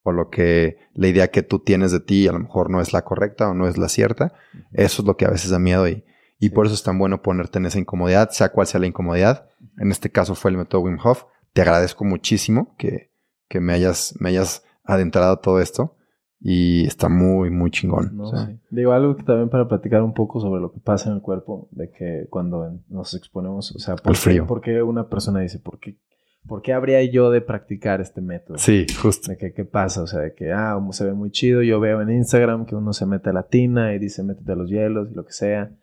o lo que la idea que tú tienes de ti a lo mejor no es la correcta o no es la cierta. Uh-huh. Eso es lo que a veces da miedo y, y sí. por eso es tan bueno ponerte en esa incomodidad, sea cual sea la incomodidad. Uh-huh. En este caso fue el método Wim Hof. Te agradezco muchísimo que, que me hayas, me hayas adentrado a todo esto. Y está muy, muy chingón. No, o sea. sí. Digo, algo que también para platicar un poco sobre lo que pasa en el cuerpo, de que cuando nos exponemos, o sea, por, el frío. ¿Por qué una persona dice, ¿por qué, ¿por qué habría yo de practicar este método? Sí, justo. De que, ¿qué pasa? O sea, de que, ah, se ve muy chido, yo veo en Instagram que uno se mete a la tina y dice, métete a los hielos y lo que sea. O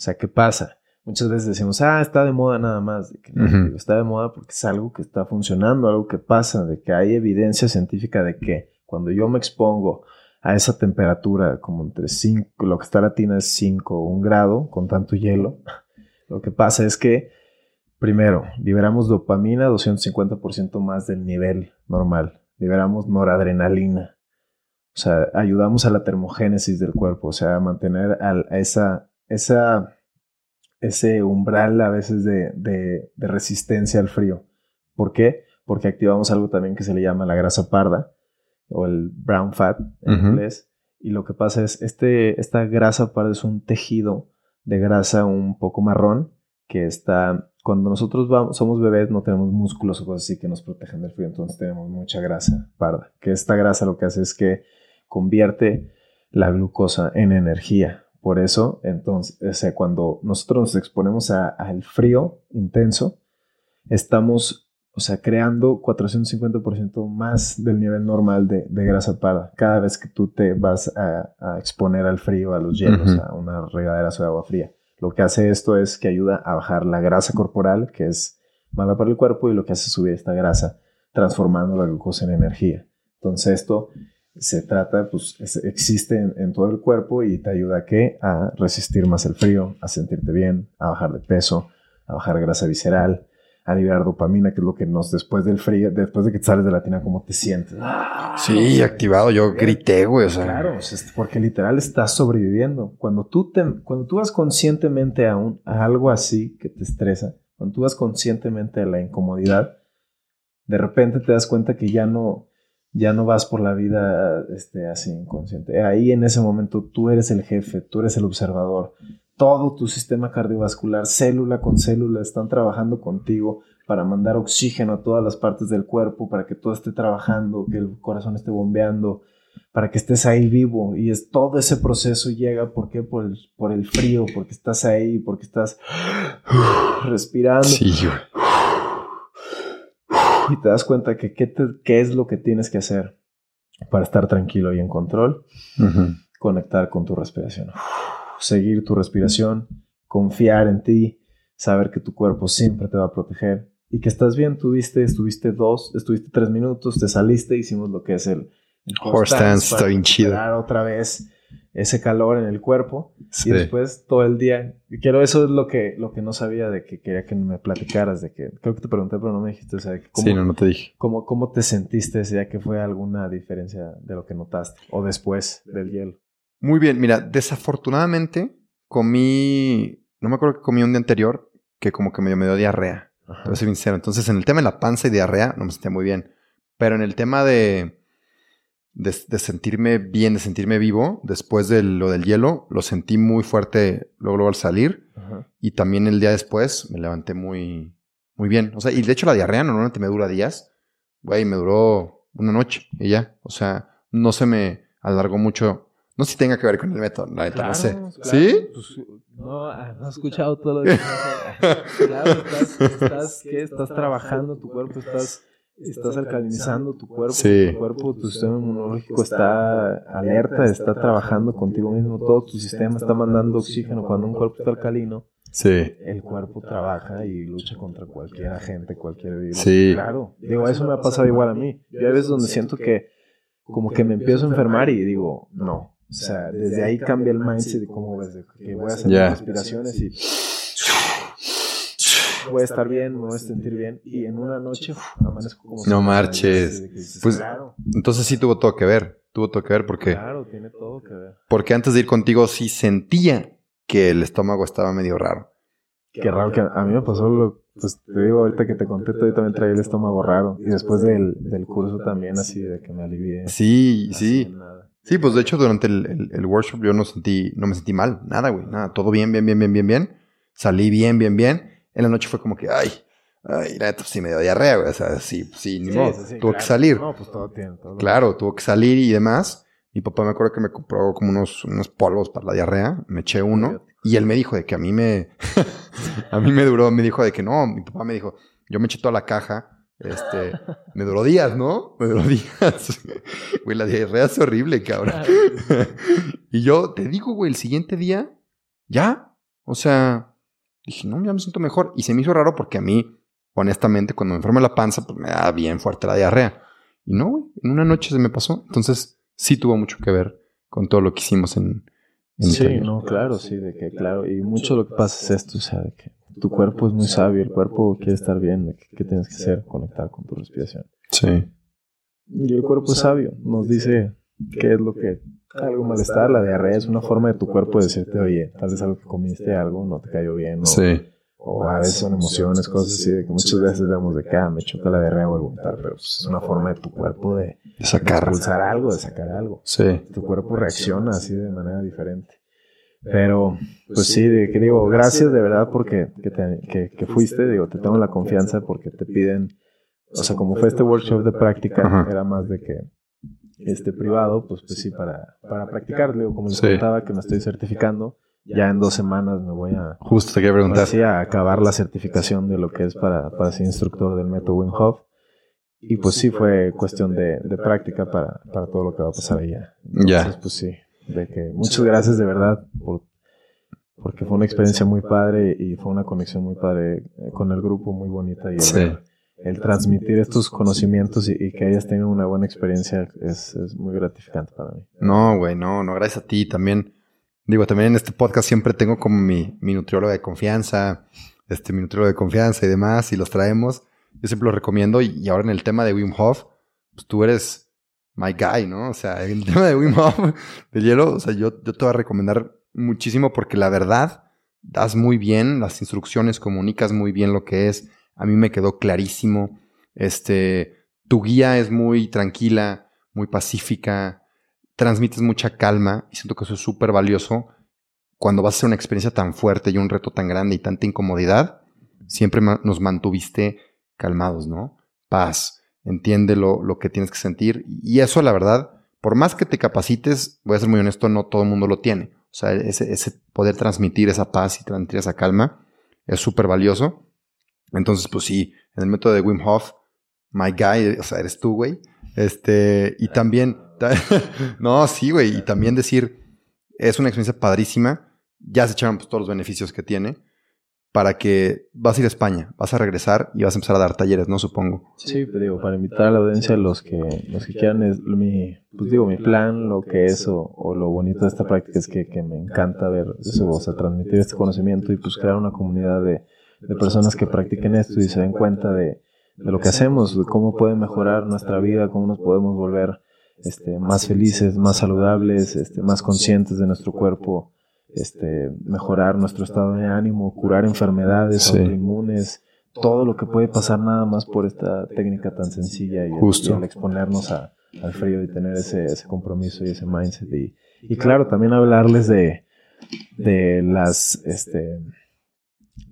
sea, ¿qué pasa? Muchas veces decimos, ah, está de moda nada más. De que, uh-huh. digo, está de moda porque es algo que está funcionando, algo que pasa, de que hay evidencia científica de que cuando yo me expongo a esa temperatura, como entre cinco, lo que está la tina es cinco o un grado, con tanto hielo, lo que pasa es que, primero, liberamos dopamina doscientos cincuenta por ciento más del nivel normal. Liberamos noradrenalina. O sea, ayudamos a la termogénesis del cuerpo, o sea, a mantener al, a esa, esa, ese umbral a veces de, de, de resistencia al frío. ¿Por qué? Porque activamos algo también que se le llama la grasa parda, o el brown fat en uh-huh. inglés, y lo que pasa es, este, esta grasa parda es un tejido de grasa un poco marrón, que está, cuando nosotros vamos, somos bebés no tenemos músculos o cosas así que nos protegen del frío, entonces tenemos mucha grasa parda, que esta grasa lo que hace es que convierte la glucosa en energía, por eso, entonces, o sea, cuando nosotros nos exponemos al frío intenso, estamos... O sea, creando cuatrocientos cincuenta por ciento más del nivel normal de, de grasa parda. Cada vez que tú te vas a, a exponer al frío, a los hielos, uh-huh. a una regadera de agua fría. Lo que hace esto es que ayuda a bajar la grasa corporal, que es mala para el cuerpo, y lo que hace es subir esta grasa, transformando la glucosa en energía. Entonces esto se trata, pues es, existe en, en todo el cuerpo y te ayuda a ¿qué? A resistir más el frío, a sentirte bien, a bajar de peso, a bajar grasa visceral, a liberar dopamina, que es lo que nos, después del frío, después de que sales de la tina, ¿cómo te sientes? ¡Ah! Sí, o sea, activado, yo grité, güey. O sea. Claro, porque literal estás sobreviviendo. Cuando tú, te, cuando tú vas conscientemente a, un, a algo así que te estresa, cuando tú vas conscientemente a la incomodidad, de repente te das cuenta que ya no, ya no vas por la vida este, así inconsciente. Ahí en ese momento tú eres el jefe, tú eres el observador. Todo tu sistema cardiovascular, célula con célula, están trabajando contigo para mandar oxígeno a todas las partes del cuerpo, para que todo esté trabajando, que el corazón esté bombeando, para que estés ahí vivo. Y es, todo ese proceso llega, ¿por qué? Por el, por el frío, porque estás ahí, porque estás respirando. Sí, yo. Y te das cuenta que qué, te, qué es lo que tienes que hacer para estar tranquilo y en control. Uh-huh. Conectar con tu respiración. Seguir tu respiración, confiar en ti, saber que tu cuerpo siempre te va a proteger y que estás bien. Tuviste, estuviste dos, estuviste tres minutos, te saliste, hicimos lo que es el, el horse stance, está bien chido. Otra vez ese calor en el cuerpo, sí. Y después todo el día. Y quiero, eso es lo que, lo que no sabía, de que quería que me platicaras, de que creo que te pregunté, pero no me dijiste, o sea, cómo, sí, no, no te dije. Cómo, ¿Cómo te sentiste ese día? ¿Qué fue alguna diferencia de lo que notaste o después del hielo? Muy bien, mira, desafortunadamente comí, no me acuerdo que comí un día anterior, que como que medio me dio diarrea. Ajá. Te voy a ser sincero. Entonces, en el tema de la panza y diarrea, no me sentía muy bien. Pero en el tema de, de, de sentirme bien, de sentirme vivo, después de lo del hielo, lo sentí muy fuerte luego, luego al salir. Ajá. Y también el día después me levanté muy, muy bien. O sea, y de hecho la diarrea normalmente me dura días. Güey, me duró una noche y ya. O sea, no se me alargó mucho. No sé si tenga que ver con el método, la neta, claro, no sé. Claro. ¿Sí? No, no he escuchado todo lo que dice. Claro, estás, estás, ¿qué? Estás trabajando tu cuerpo, estás, estás alcalinizando tu cuerpo. Sí. Tu cuerpo, tu sistema inmunológico está alerta, está trabajando contigo mismo. Todo tu sistema está mandando oxígeno. Cuando un cuerpo está alcalino, sí, el cuerpo trabaja y lucha contra cualquier agente, cualquier virus. Sí. Claro. Digo, eso me ha pasado igual a mí. Yo hay veces donde siento que como que me empiezo a enfermar y digo, no. O sea, desde, desde ahí cambia el mindset de cómo ves, de que voy a hacer yeah. respiraciones y voy a estar bien, me voy a sentir bien. Y en una noche, uf, amanezco como... No marches. Dices, pues, claro. Entonces sí tuvo todo que ver. Tuvo todo que ver porque... Claro, tiene todo que ver. Porque antes de ir contigo sí sentía que el estómago estaba medio raro. Qué raro, que a mí me pasó lo... Pues te digo, ahorita que te conté, yo también traía el estómago raro. Y después del, del curso también, así de que me alivié. Sí, sí. Nada. Sí, pues de hecho durante el, el, el workshop yo no sentí, no me sentí mal, nada, güey, nada, todo bien, bien, bien, bien, bien, bien, salí bien, bien, bien, en la noche fue como que, ay, ay, la neta sí me dio diarrea, güey, o sea, sí, sí, ni sí, modo, sí, tuvo claro. que salir. No, pues todo tiene, todo claro, bien. Tuvo que salir y demás, mi papá me acuerdo que me compró como unos, unos polvos para la diarrea, me eché uno, Biotico. Y él me dijo de que a mí me, a mí me duró, me dijo de que no, mi papá me dijo, yo me eché toda la caja. Este, me duró días, ¿no? Me duró días. Güey, la diarrea es horrible, cabrón. Y yo te digo, güey, el siguiente día, ya. O sea, dije, no, ya me siento mejor. Y se me hizo raro porque a mí, honestamente, cuando me enfermo la panza, pues me da bien fuerte la diarrea. Y no, güey, en una noche se me pasó. Entonces, sí tuvo mucho que ver con todo lo que hicimos en... en sí, el no, claro, sí, de que, claro. Y mucho lo que pasa es esto, o sea, de que... Tu cuerpo es muy sabio, el cuerpo quiere estar bien. ¿Qué tienes que hacer? Conectar con tu respiración. Sí. Y el cuerpo es sabio, nos dice qué es lo que... Algo malestar, la diarrea es una forma de tu cuerpo de decirte, oye, tal vez algo que comiste, algo no te cayó bien. O, sí. O a veces son emociones, cosas así, de que muchas veces vemos de que ah, me choca la diarrea o el vomitar, pero pues es una forma de tu cuerpo de... De sacar. De expulsar algo, de sacar algo. Sí. Tu cuerpo reacciona así de manera diferente. Pero, pues sí, de, que digo, gracias de verdad porque que te, que, que fuiste, digo, te tengo la confianza porque te piden, o sea, como fue este workshop de práctica, ajá, era más de que este privado, pues, pues sí, para, para practicar, digo, como les sí. contaba que me estoy certificando, ya en dos semanas me voy a... Justo te quería preguntar. Sí, a acabar la certificación de lo que es para, para ser instructor del método Wim Hof. Y pues sí, fue cuestión de, de práctica para, para todo lo que va a pasar allá. Entonces, yeah. pues sí. De que muchas gracias de verdad por, porque fue una experiencia muy padre y fue una conexión muy padre con el grupo, muy bonita, y el, sí. el transmitir estos conocimientos y, y que hayas tenido una buena experiencia es, es muy gratificante para mí. No, güey, no, no, gracias a ti también. Digo, también en este podcast siempre tengo como mi, mi nutrióloga de confianza, este, mi nutriólogo de confianza y demás, y los traemos. Yo siempre los recomiendo. Y, y ahora en el tema de Wim Hof, pues tú eres my guy, ¿no? O sea, el tema de Wim Hof, del hielo, o sea, yo, yo te voy a recomendar muchísimo porque la verdad, das muy bien las instrucciones, comunicas muy bien lo que es. A mí me quedó clarísimo. Este, tu guía es muy tranquila, muy pacífica, transmites mucha calma y siento que eso es súper valioso. Cuando vas a hacer una experiencia tan fuerte y un reto tan grande y tanta incomodidad, siempre ma- nos mantuviste calmados, ¿no? Paz, entiende lo, lo que tienes que sentir. Y eso, la verdad, por más que te capacites, voy a ser muy honesto, no todo el mundo lo tiene. O sea, ese, ese poder transmitir esa paz y transmitir esa calma es súper valioso. Entonces, pues sí, en el método de Wim Hof, my guy, o sea, eres tú, güey. Este, y también, no, sí, güey, y también decir, es una experiencia padrísima, ya se echaron pues, todos los beneficios que tiene, para que vas a ir a España, vas a regresar y vas a empezar a dar talleres, ¿no? Supongo. Sí, pero digo, para invitar a la audiencia, los que, los que quieran, es mi, pues digo, mi plan, lo que es o, o lo bonito de esta práctica es que, que me encanta ver eso, o sea, transmitir este conocimiento y pues crear una comunidad de, de personas que practiquen esto y se den cuenta de, de lo que hacemos, de cómo puede mejorar nuestra vida, cómo nos podemos volver este, más felices, más saludables, este, más conscientes de nuestro cuerpo. Este, mejorar nuestro estado de ánimo, curar enfermedades, sí. autoinmunes, todo lo que puede pasar nada más por esta técnica tan sencilla y, Justo. El, y el exponernos a, al frío y tener ese, ese compromiso y ese mindset y, y claro, también hablarles de de las este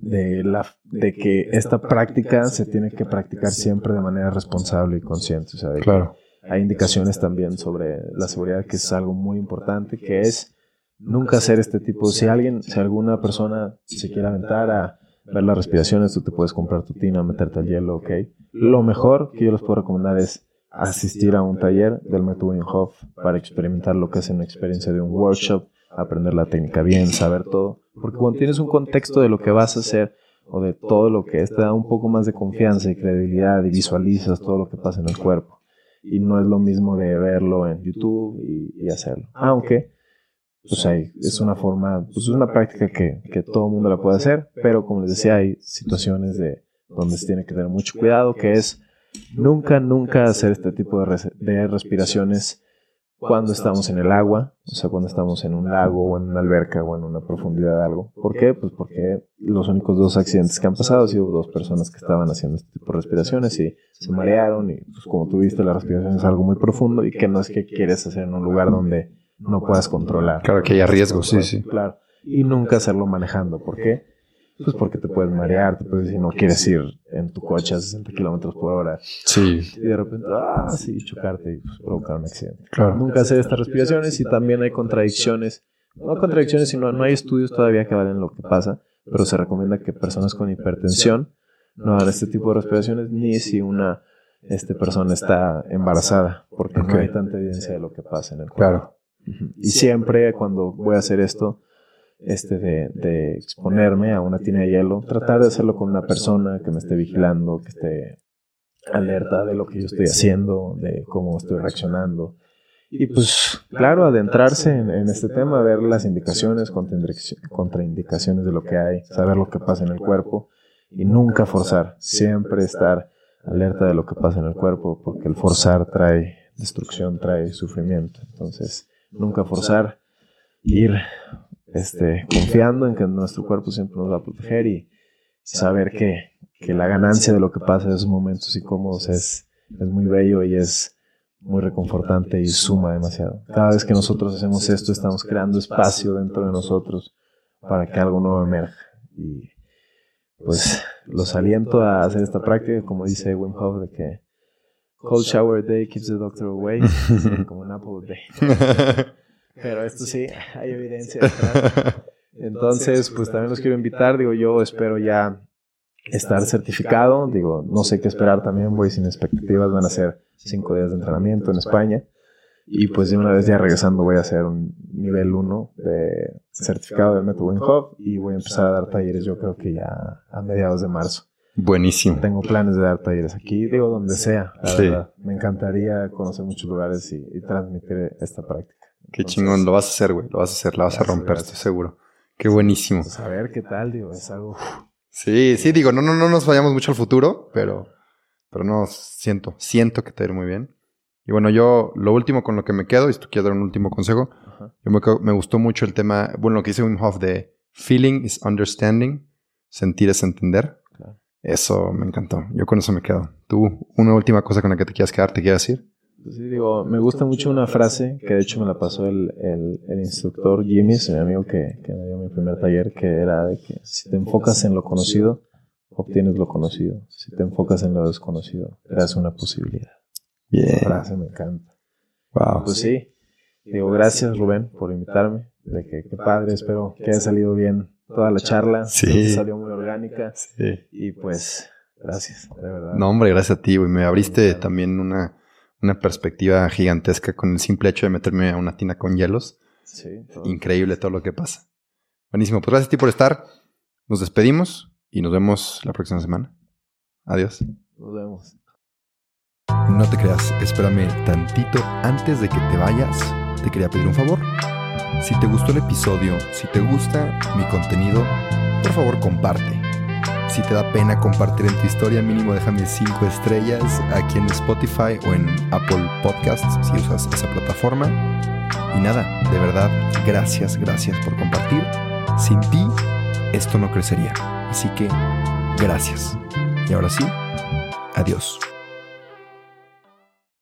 de la de que esta práctica se tiene que practicar siempre de manera responsable y consciente, o sea, de claro. Hay indicaciones también sobre la seguridad, que es algo muy importante, que es nunca hacer este tipo. Si alguien, si alguna persona se quiere aventar a ver las respiraciones, tú te puedes comprar tu tina, meterte al hielo, ok. Lo mejor que yo les puedo recomendar es asistir a un taller del método Wim Hof para experimentar lo que es una experiencia de un workshop, aprender la técnica bien, saber todo. Porque cuando tienes un contexto de lo que vas a hacer o de todo lo que es, te da un poco más de confianza y credibilidad y visualizas todo lo que pasa en el cuerpo. Y no es lo mismo de verlo en YouTube y, y hacerlo. Aunque... Pues hay, es una forma, pues es una práctica que, que todo el mundo la puede hacer, pero como les decía, hay situaciones de donde se tiene que tener mucho cuidado, que es nunca, nunca hacer este tipo de, res, de respiraciones cuando estamos en el agua, o sea, cuando estamos en un lago o en una alberca o en una profundidad de algo. ¿Por qué? Pues porque los únicos dos accidentes que han pasado han sido dos personas que estaban haciendo este tipo de respiraciones y se marearon y pues como tú viste, la respiración es algo muy profundo y que no es que quieres hacer en un lugar donde... no puedas controlar. Claro que hay riesgos, sí, sí. Claro. Y nunca hacerlo manejando. ¿Por qué? Pues porque te puedes marear, te puedes decir, no quieres ir en tu coche a sesenta kilómetros por hora. Sí. Y de repente, ah, sí, chocarte y pues, provocar un accidente. Claro. Nunca hacer estas respiraciones y también hay contradicciones. No contradicciones, sino no hay estudios todavía que valen lo que pasa, pero se recomienda que personas con hipertensión no hagan este tipo de respiraciones ni si una este, persona está embarazada, porque okay. No hay tanta evidencia de lo que pasa en el cuerpo. Claro. Y siempre cuando voy a hacer esto, este de, de exponerme a una tina de hielo, tratar de hacerlo con una persona que me esté vigilando, que esté alerta de lo que yo estoy haciendo, de cómo estoy reaccionando. Y pues, claro, adentrarse en, en este tema, ver las indicaciones, contraindicaciones de lo que hay, saber lo que pasa en el cuerpo y nunca forzar, siempre estar alerta de lo que pasa en el cuerpo, porque el forzar trae destrucción, trae sufrimiento. Entonces... nunca forzar, ir este, confiando en que nuestro cuerpo siempre nos va a proteger y saber que, que la ganancia de lo que pasa en esos momentos incómodos es, es muy bello y es muy reconfortante y suma demasiado. Cada vez que nosotros hacemos esto estamos creando espacio dentro de nosotros para que algo nuevo emerja. Y pues los aliento a hacer esta práctica, como dice Wim Hof, de que cold shower day keeps the doctor away. Sí, como un apple day. Pero esto sí, hay evidencia detrás. Entonces, pues también los quiero invitar. Digo, yo espero ya estar certificado. Digo, no sé qué esperar también. Voy sin expectativas. Van a ser cinco días de entrenamiento en España. Y pues de una vez ya regresando voy a hacer un nivel uno de certificado del método Wim Hof. Y voy a empezar a dar talleres yo creo que ya a mediados de marzo. Buenísimo. Tengo planes de dar talleres aquí, digo, donde sea, la sí. verdad. Me encantaría conocer muchos lugares y, y transmitir esta práctica. Qué Entonces, chingón, lo vas a hacer, güey, lo vas a hacer, la vas gracias, a romper, gracias. Estoy seguro. Qué buenísimo. Pues a ver qué tal, digo, es algo Sí, sí, digo, no, no, no nos vayamos mucho al futuro, pero, pero no, siento, siento que te irá muy bien. Y bueno, yo lo último con lo que me quedo, y si tú quieres dar un último consejo, ajá, yo me, me gustó mucho el tema, bueno, lo que dice Wim Hof de feeling is understanding, sentir es entender. Claro. Eso me encantó, yo con eso me quedo. ¿Tú una última cosa con la que te quieras quedar, te quieres decir? Sí, digo, me gusta mucho una frase que de hecho me la pasó el, el, el instructor Jimis, mi amigo que, que me dio mi primer taller, que era de que si te enfocas en lo conocido, obtienes lo conocido. Si te enfocas en lo desconocido, creas una posibilidad. Bien. Esa frase me encanta. Wow. Pues sí, digo, gracias Rubén por invitarme. De que, qué padre, espero que haya salido bien toda la charla. Sí. Salió muy orgánica. Sí. Y pues, gracias, de verdad. No, hombre, gracias a ti, güey. Me abriste también una... una perspectiva gigantesca con el simple hecho de meterme a una tina con hielos. Sí, todo. Increíble todo lo que pasa. Buenísimo. Pues gracias a ti por estar. Nos despedimos y nos vemos la próxima semana. Adiós. Nos vemos. No te creas, espérame tantito. Antes de que te vayas, te quería pedir un favor. Si te gustó el episodio, si te gusta mi contenido, por favor comparte. Si te da pena compartir en tu historia, mínimo déjame cinco estrellas aquí en Spotify o en Apple Podcasts si usas esa plataforma. Y nada, de verdad, gracias, gracias por compartir. Sin ti, esto no crecería. Así que, gracias. Y ahora sí, adiós.